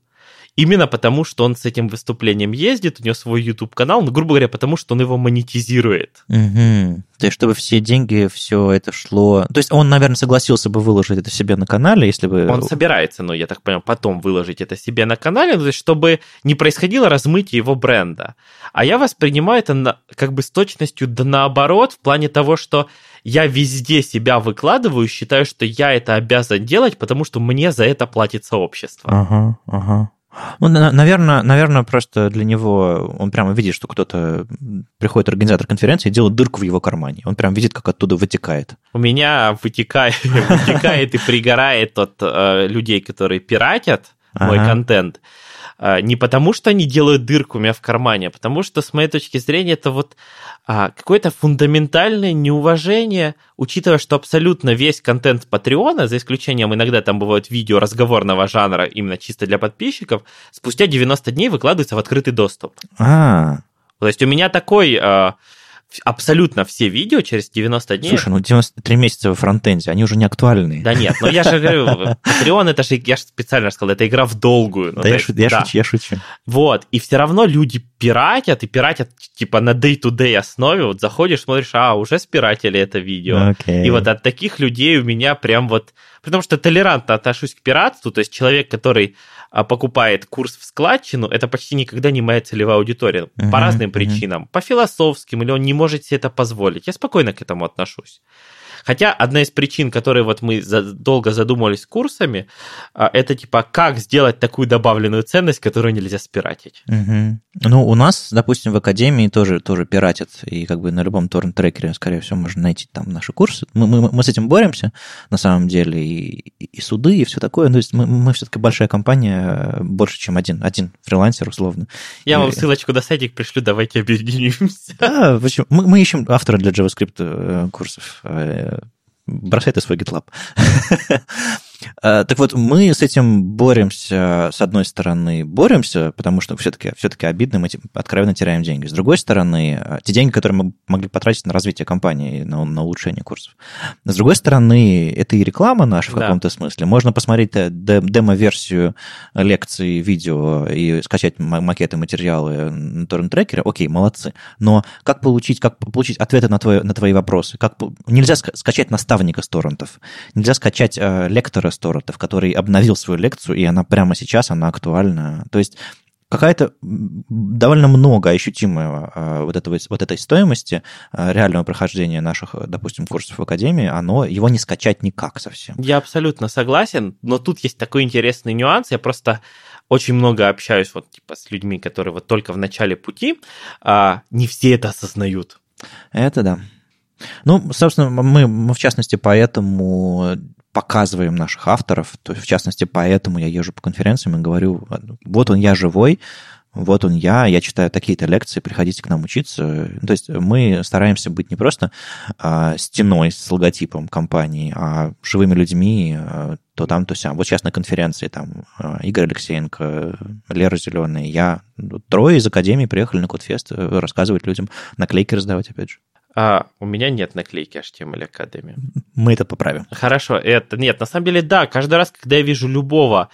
именно потому, что он с этим выступлением ездит, у него свой YouTube-канал, но, грубо говоря, потому, что он его монетизирует. Угу. То есть, чтобы все деньги, все это шло... То есть, он, наверное, согласился бы выложить это себе на канале, если бы... Он собирается, я так понимаю, потом выложить это себе на канале, то есть, чтобы не происходило размытие его бренда. А я воспринимаю это как бы с точностью да наоборот, в плане того, что я везде себя выкладываю, считаю, что я это обязан делать, потому что мне за это платит сообщество. Ага. Ну, наверное, просто для него он прямо видит, что кто-то приходит, организатор конференции, и делает дырку в его кармане. Он прям видит, как оттуда вытекает. У меня вытекает и пригорает от людей, которые пиратят мой контент. Не потому, что они делают дырку у меня в кармане, а потому что, с моей точки зрения, это вот какое-то фундаментальное неуважение, учитывая, что абсолютно весь контент Патреона, за исключением иногда там бывают видео разговорного жанра, именно чисто для подписчиков, спустя 90 дней выкладывается в открытый доступ. То есть у меня такой... абсолютно все видео через 90 дней. Слушай, ну 93 месяца во фронтенде, они уже не актуальны. Да нет, но я же говорю, Patreon, это же, я же специально сказал, это игра в долгую. Да, я шучу. Вот, и все равно люди пиратят, и пиратят типа на day-to-day основе, вот заходишь, смотришь, а, уже спиратили это видео. Okay. И вот от таких людей у меня прям вот... Потому что толерантно отношусь к пиратству, то есть человек, который покупает курс в складчину, это почти никогда не моя целевая аудитория. По разным причинам. По философским, или он не может себе это позволить. Я спокойно к этому отношусь. Хотя одна из причин, которые вот мы долго задумывались курсами, это типа как сделать такую добавленную ценность, которую нельзя спиратить. Угу. Ну, у нас, допустим, в академии тоже пиратят, и как бы на любом торрент-трекере, скорее всего, можно найти там наши курсы. Мы с этим боремся, на самом деле, и суды, и все такое. То есть мы все-таки большая компания, больше, чем один фрилансер, условно. Я вам ссылочку на сайтик пришлю, давайте объединимся. Да, почему? Мы ищем автора для JavaScript курсов. Бросай ты свой GitLab. Так вот, мы с этим боремся, с одной стороны, потому что все-таки обидно, мы откровенно теряем деньги. С другой стороны, те деньги, которые мы могли потратить на развитие компании, на улучшение курсов. С другой стороны, это и реклама наша в каком-то смысле. Можно посмотреть демо-версию лекций, видео и скачать макеты, материалы на торрент-трекере. Окей, молодцы. Но как получить ответы на твои вопросы? Нельзя скачать наставника с торрентов, нельзя скачать лектора Сторотов, который обновил свою лекцию, и она прямо сейчас, она актуальна. То есть какая-то довольно много ощутимого вот этой стоимости реального прохождения наших, допустим, курсов в академии, его не скачать никак совсем. Я абсолютно согласен, но тут есть такой интересный нюанс. Я просто очень много общаюсь вот типа с людьми, которые вот только в начале пути, не все это осознают. Это да. Ну, собственно, мы в частности поэтому показываем наших авторов, то есть, в частности, поэтому я езжу по конференциям и говорю, вот он я живой, вот он я читаю такие-то лекции, приходите к нам учиться. То есть мы стараемся быть не просто стеной с логотипом компании, а живыми людьми, то там, то сям. Вот сейчас на конференции там Игорь Алексеенко, Лера Зеленая, я, трое из академии приехали на Код-фест рассказывать людям, наклейки раздавать, опять же. У меня нет наклейки HTML-академия. Мы это поправим. Хорошо. Нет, на самом деле, да, каждый раз, когда я вижу любого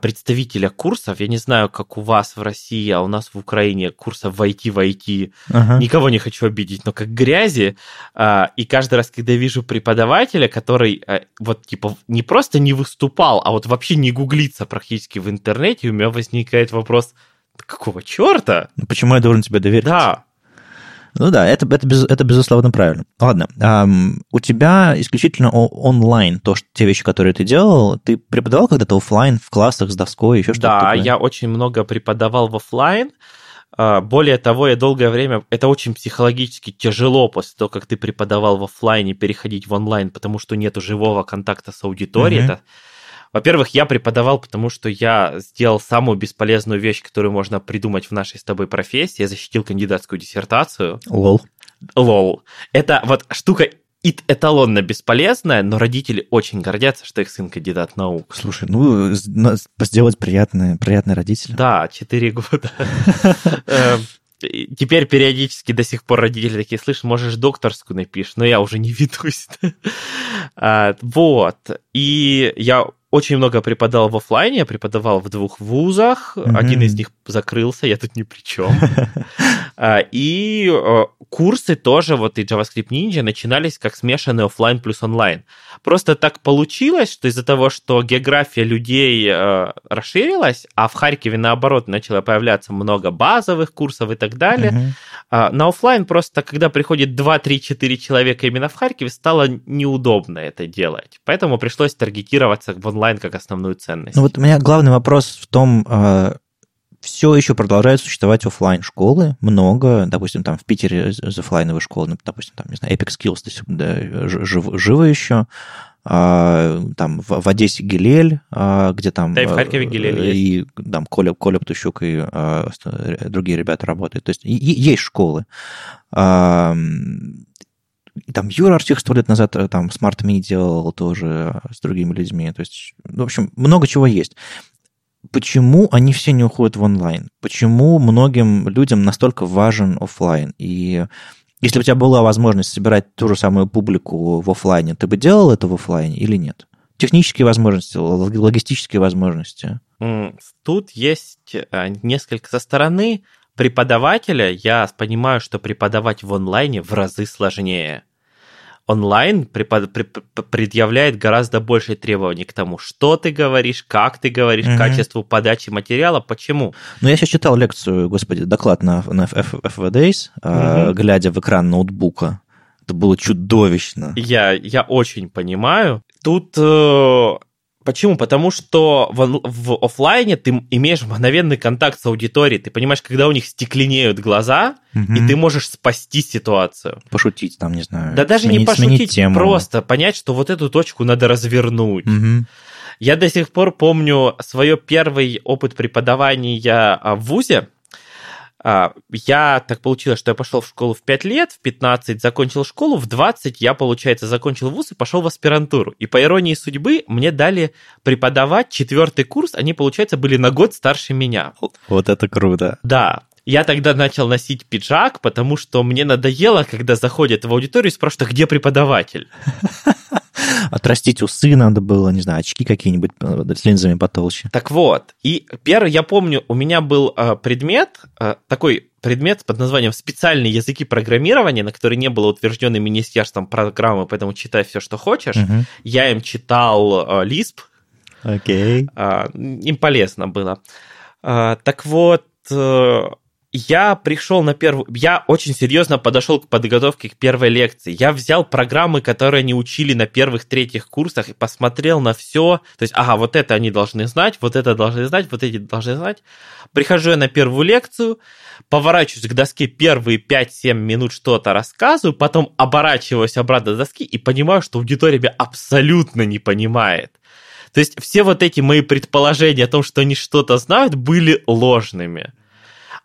представителя курсов, я не знаю, как у вас в России, а у нас в Украине курсов в IT, никого не хочу обидеть, но как грязи, и каждый раз, когда я вижу преподавателя, который вот типа не просто не выступал, а вот вообще не гуглится практически в интернете, у меня возникает вопрос, какого черта? Почему я должен тебе довериться? Да. Ну да, это безусловно правильно. Ладно, у тебя исключительно онлайн те вещи, которые ты делал. Ты преподавал когда-то офлайн в классах с доской, еще что-то такое? Да, я очень много преподавал в офлайн. Более того, я долгое время... Это очень психологически тяжело после того, как ты преподавал в офлайне, переходить в онлайн, потому что нет живого контакта с аудиторией. Это... Во-первых, я преподавал, потому что я сделал самую бесполезную вещь, которую можно придумать в нашей с тобой профессии. Я защитил кандидатскую диссертацию. Лол. Это вот штука эталонно бесполезная, но родители очень гордятся, что их сын кандидат наук. Слушай, ну, сделать приятное родителям. Да, 4 года. Теперь периодически до сих пор родители такие, слышь, можешь докторскую напишешь, но я уже не ведусь. Вот. И я очень много преподавал в офлайне, я преподавал в 2 вузах, один из них закрылся, я тут ни при чем. И курсы тоже, вот и JavaScript Ninja, начинались как смешанный офлайн плюс онлайн. Просто так получилось, что из-за того, что география людей расширилась, а в Харькове, наоборот, начало появляться много базовых курсов и так далее, на офлайн просто, когда приходит 2-3-4 человека именно в Харькове, стало неудобно это делать. Поэтому пришлось таргетироваться в онлайн как основную ценность. Ну вот у меня главный вопрос в том... Все еще продолжают существовать офлайн-школы, много, допустим, там в Питере из офлайновой школы, допустим, там, не знаю, Epic Skills, живо еще, там в Одессе Гилель, где там... Да, и в Харькове Гилель есть. И там Коля Птущук и другие ребята работают, то есть есть школы. Там Юра Арчих 100 лет назад там Smart Me делал тоже с другими людьми, то есть, в общем, много чего есть. Почему они все не уходят в онлайн? Почему многим людям настолько важен офлайн? И Если бы у тебя была возможность собирать ту же самую публику в офлайне, ты бы делал это в офлайне или нет? Технические возможности, логистические возможности. Тут есть несколько со стороны. Преподавателя, я понимаю, что преподавать в онлайне в разы сложнее. Онлайн предъявляет гораздо больше требований к тому, что ты говоришь, как ты говоришь, качеству подачи материала, почему. Ну, я сейчас читал лекцию, доклад на FVDays, глядя в экран ноутбука. Это было чудовищно. Я очень понимаю. Тут... Почему? Потому что в офлайне ты имеешь мгновенный контакт с аудиторией, ты понимаешь, когда у них стекленеют глаза, и ты можешь спасти ситуацию. Пошутить там, не знаю. Да даже не пошутить, просто понять, что вот эту точку надо развернуть. Я до сих пор помню свой первый опыт преподавания в вузе. Я так получилось, что я пошел в школу в 5 лет, в 15 закончил школу, в 20 я, получается, закончил вуз и пошел в аспирантуру. И по иронии судьбы мне дали преподавать 4-й курс, они, получается, были на год старше меня. Вот это круто. Да. Я тогда начал носить пиджак, потому что мне надоело, когда заходят в аудиторию и спрашивают, где преподаватель? Отрастить усы надо было, не знаю, очки какие-нибудь с линзами потолще. Так вот, и первый, я помню, у меня был такой предмет под названием «Специальные языки программирования», на который не было утвержденной министерством программы, поэтому читай все, что хочешь. Я им читал Lisp. Окей. Им полезно было. Так вот, я пришел на первую... Я очень серьезно подошел к подготовке к первой лекции. Я взял программы, которые они учили на первых-третьих курсах, и посмотрел на все. То есть, ага, вот это они должны знать, вот это должны знать, вот эти должны знать. Прихожу я на первую лекцию, поворачиваюсь к доске первые 5-7 минут что-то рассказываю, потом оборачиваюсь обратно до доски и понимаю, что аудитория меня абсолютно не понимает. То есть, все вот эти мои предположения о том, что они что-то знают, были ложными.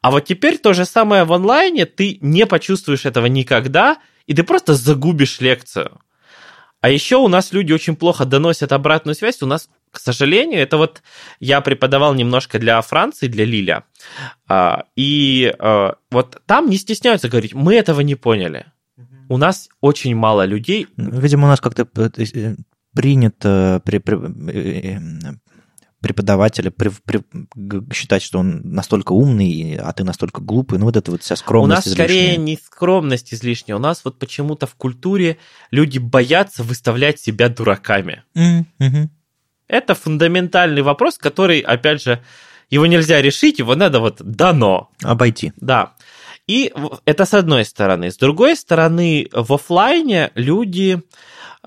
А вот теперь то же самое в онлайне, ты не почувствуешь этого никогда, и ты просто загубишь лекцию. А еще у нас люди очень плохо доносят обратную связь. У нас, к сожалению, это вот я преподавал немножко для Франции, для Лиля, и вот там не стесняются говорить, мы этого не поняли. У нас очень мало людей. Видимо, у нас как-то принято... преподавателя считать, что он настолько умный, а ты настолько глупый. Ну, вот это вот вся скромность излишняя. У нас скорее не скромность излишняя. У нас вот почему-то в культуре люди боятся выставлять себя дураками. Это фундаментальный вопрос, который, опять же, его нельзя решить, его надо вот дано. Обойти. Да. И это с одной стороны. С другой стороны, в офлайне люди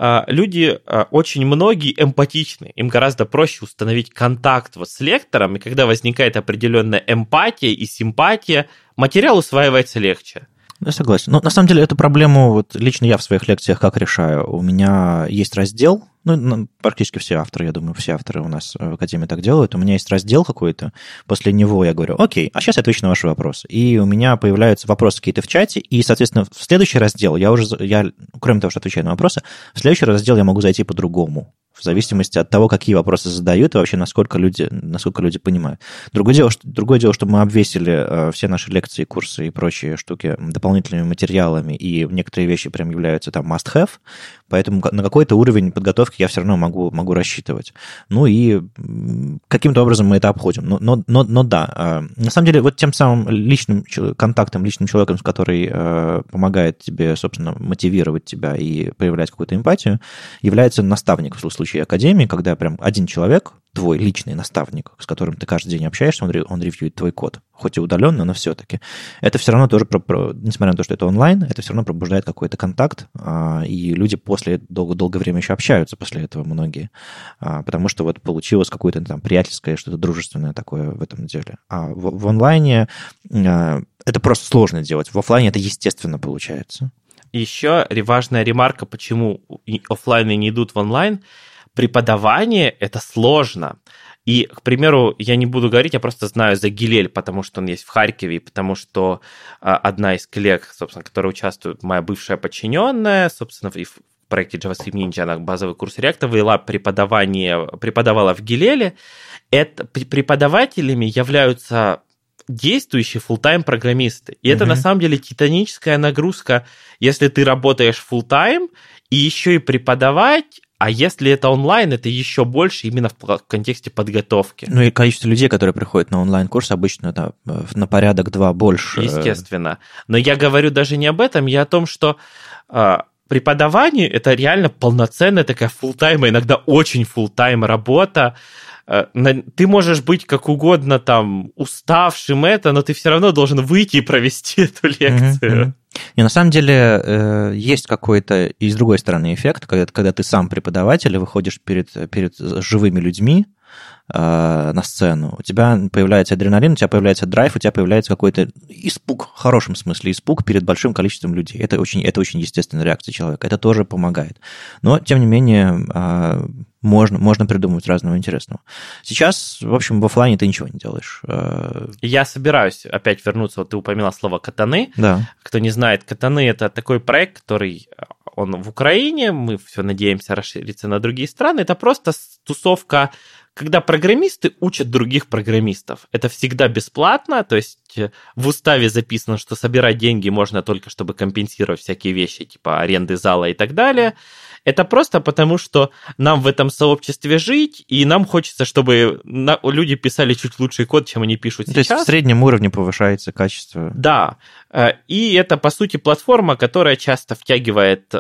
очень многие эмпатичны. Им гораздо проще установить контакт вот с лектором, и когда возникает определенная эмпатия и симпатия, материал усваивается легче. Я согласен. Но на самом деле эту проблему вот лично я в своих лекциях как решаю. У меня есть раздел, ну, практически все авторы, я думаю, все авторы у нас в Академии так делают. У меня есть раздел какой-то, после него я говорю, окей, а сейчас я отвечу на ваши вопросы. И у меня появляются вопросы какие-то в чате, и, соответственно, в следующий раздел я кроме того, что отвечаю на вопросы, в следующий раздел я могу зайти по-другому, в зависимости от того, какие вопросы задают и вообще, насколько люди понимают. Другое дело, что мы обвесили все наши лекции, курсы и прочие штуки дополнительными материалами, и некоторые вещи прям являются там must-have, поэтому на какой-то уровень подготовки я все равно могу рассчитывать. Ну и каким-то образом мы это обходим. Но да, на самом деле вот тем самым личным контактом, личным человеком, который помогает тебе, собственно, мотивировать тебя и проявлять какую-то эмпатию, является наставник в случае академии, когда прям один человек, твой личный наставник, с которым ты каждый день общаешься, он ревьюет твой код, хоть и удаленно, но все-таки. Это все равно тоже, несмотря на то, что это онлайн, это все равно пробуждает какой-то контакт, и люди после долгое время еще общаются после этого многие, потому что вот получилось какое-то там приятельское, что-то дружественное такое в этом деле. А в онлайне это просто сложно делать, в офлайне это естественно получается. Еще важная ремарка, почему офлайны не идут в онлайн. Преподавание – это сложно. И, к примеру, я не буду говорить, я просто знаю за Гилель, потому что он есть в Харькове, и потому что одна из коллег, собственно, которая участвует, моя бывшая подчиненная, собственно, и в проекте JavaScript Ninja, она базовый курс React вела, преподавала в Гилеле. Преподавателями являются действующие фулл-тайм программисты. И это, на самом деле, титаническая нагрузка, если ты работаешь фулл-тайм и еще и преподавать, а если это онлайн, это еще больше именно в контексте подготовки. Ну и количество людей, которые приходят на онлайн-курс, обычно это на порядок два больше. Естественно. Но я говорю даже не об этом, я о том, что преподавание – это реально полноценная такая фулл-тайм, иногда очень фулл-тайм работа. Ты можешь быть как угодно там уставшим, но ты все равно должен выйти и провести эту лекцию. Не, на самом деле есть какой-то и с другой стороны эффект, когда ты сам преподаватель и выходишь перед живыми людьми на сцену, у тебя появляется адреналин, у тебя появляется драйв, у тебя появляется какой-то испуг, в хорошем смысле испуг перед большим количеством людей. Это очень естественная реакция человека, это тоже помогает. Но, тем не менее, можно придумывать разного интересного. Сейчас, в общем, в офлайне ты ничего не делаешь. Я собираюсь опять вернуться, вот ты упоминал слово «Катаны». Да. Кто не знает, «Катаны» — это такой проект, который... Он в Украине, мы все надеемся расшириться на другие страны. Это просто тусовка, когда программисты учат других программистов. Это всегда бесплатно, то есть в уставе записано, что собирать деньги можно только, чтобы компенсировать всякие вещи, типа аренды зала и так далее. Это просто потому, что нам в этом сообществе жить, и нам хочется, чтобы люди писали чуть лучший код, чем они пишут сейчас. То есть в среднем уровне повышается качество. Да, и это, по сути, платформа, которая часто втягивает,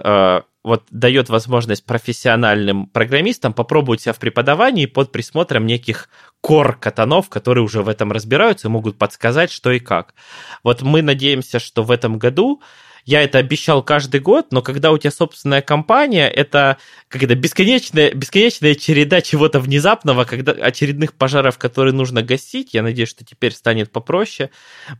вот дает возможность профессиональным программистам попробовать себя в преподавании под присмотром неких кор-катанов, которые уже в этом разбираются и могут подсказать, что и как. Вот мы надеемся, что в этом году... Я это обещал каждый год, но когда у тебя собственная компания, это какая-то бесконечная череда чего-то внезапного, когда очередных пожаров, которые нужно гасить. Я надеюсь, что теперь станет попроще.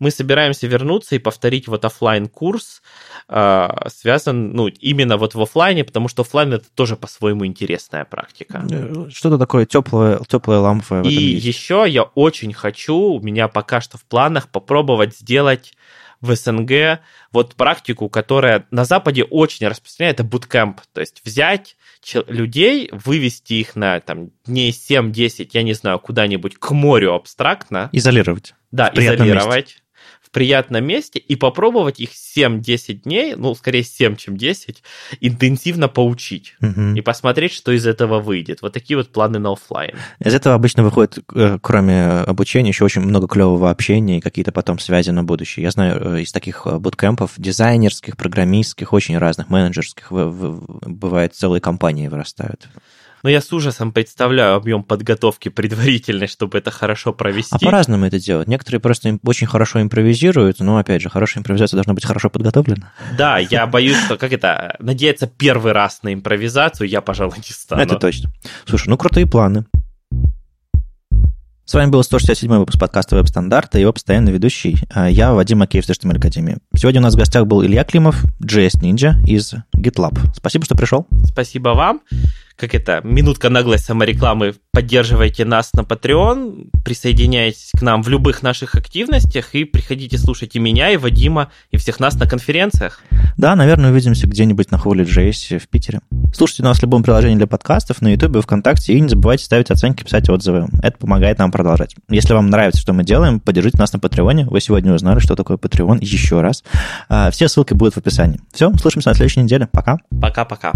Мы собираемся вернуться и повторить вот офлайн-курс, связан именно вот в офлайне, потому что офлайн это тоже по-своему интересная практика. Что-то такое теплая лампа. И еще я очень хочу, у меня пока что в планах попробовать сделать в СНГ вот практику, которая на Западе очень распространяется, это буткэмп, то есть взять людей, вывести их на там, дней 7-10, я не знаю, куда-нибудь к морю абстрактно. Изолировать. Да, изолировать. В приятном месте и попробовать их 7-10 дней, скорее 7, чем 10, интенсивно поучить и посмотреть, что из этого выйдет. Вот такие вот планы на офлайн. Из этого обычно выходит, кроме обучения, еще очень много клевого общения и какие-то потом связи на будущее. Я знаю из таких буткэмпов дизайнерских, программистских, очень разных, менеджерских, бывает, целые компании вырастают. Но я с ужасом представляю объем подготовки предварительной, чтобы это хорошо провести. А по-разному это делают. Некоторые просто очень хорошо импровизируют, но, опять же, хорошая импровизация должна быть хорошо подготовлена. Да, я боюсь, что, надеяться первый раз на импровизацию я, пожалуй, не стану. Это точно. Слушай, крутые планы. С вами был 167-й выпуск подкаста «WebStandart» и его постоянный ведущий. Я Вадим Макеев с HTML-академии. Сегодня у нас в гостях был Илья Климов, JS Ninja из GitLab. Спасибо, что пришел. Спасибо вам. Минутка наглой саморекламы. Поддерживайте нас на Patreon, присоединяйтесь к нам в любых наших активностях и приходите слушать и меня, и Вадима, и всех нас на конференциях. Да, наверное, увидимся где-нибудь на Holy.js в Питере. Слушайте нас в любом приложении для подкастов, на YouTube, ВКонтакте, и не забывайте ставить оценки, писать отзывы. Это помогает нам продолжать. Если вам нравится, что мы делаем, поддержите нас на Патреоне. Вы сегодня узнали, что такое Patreon еще раз. Все ссылки будут в описании. Все, услышимся на следующей неделе. Пока. Пока-пока.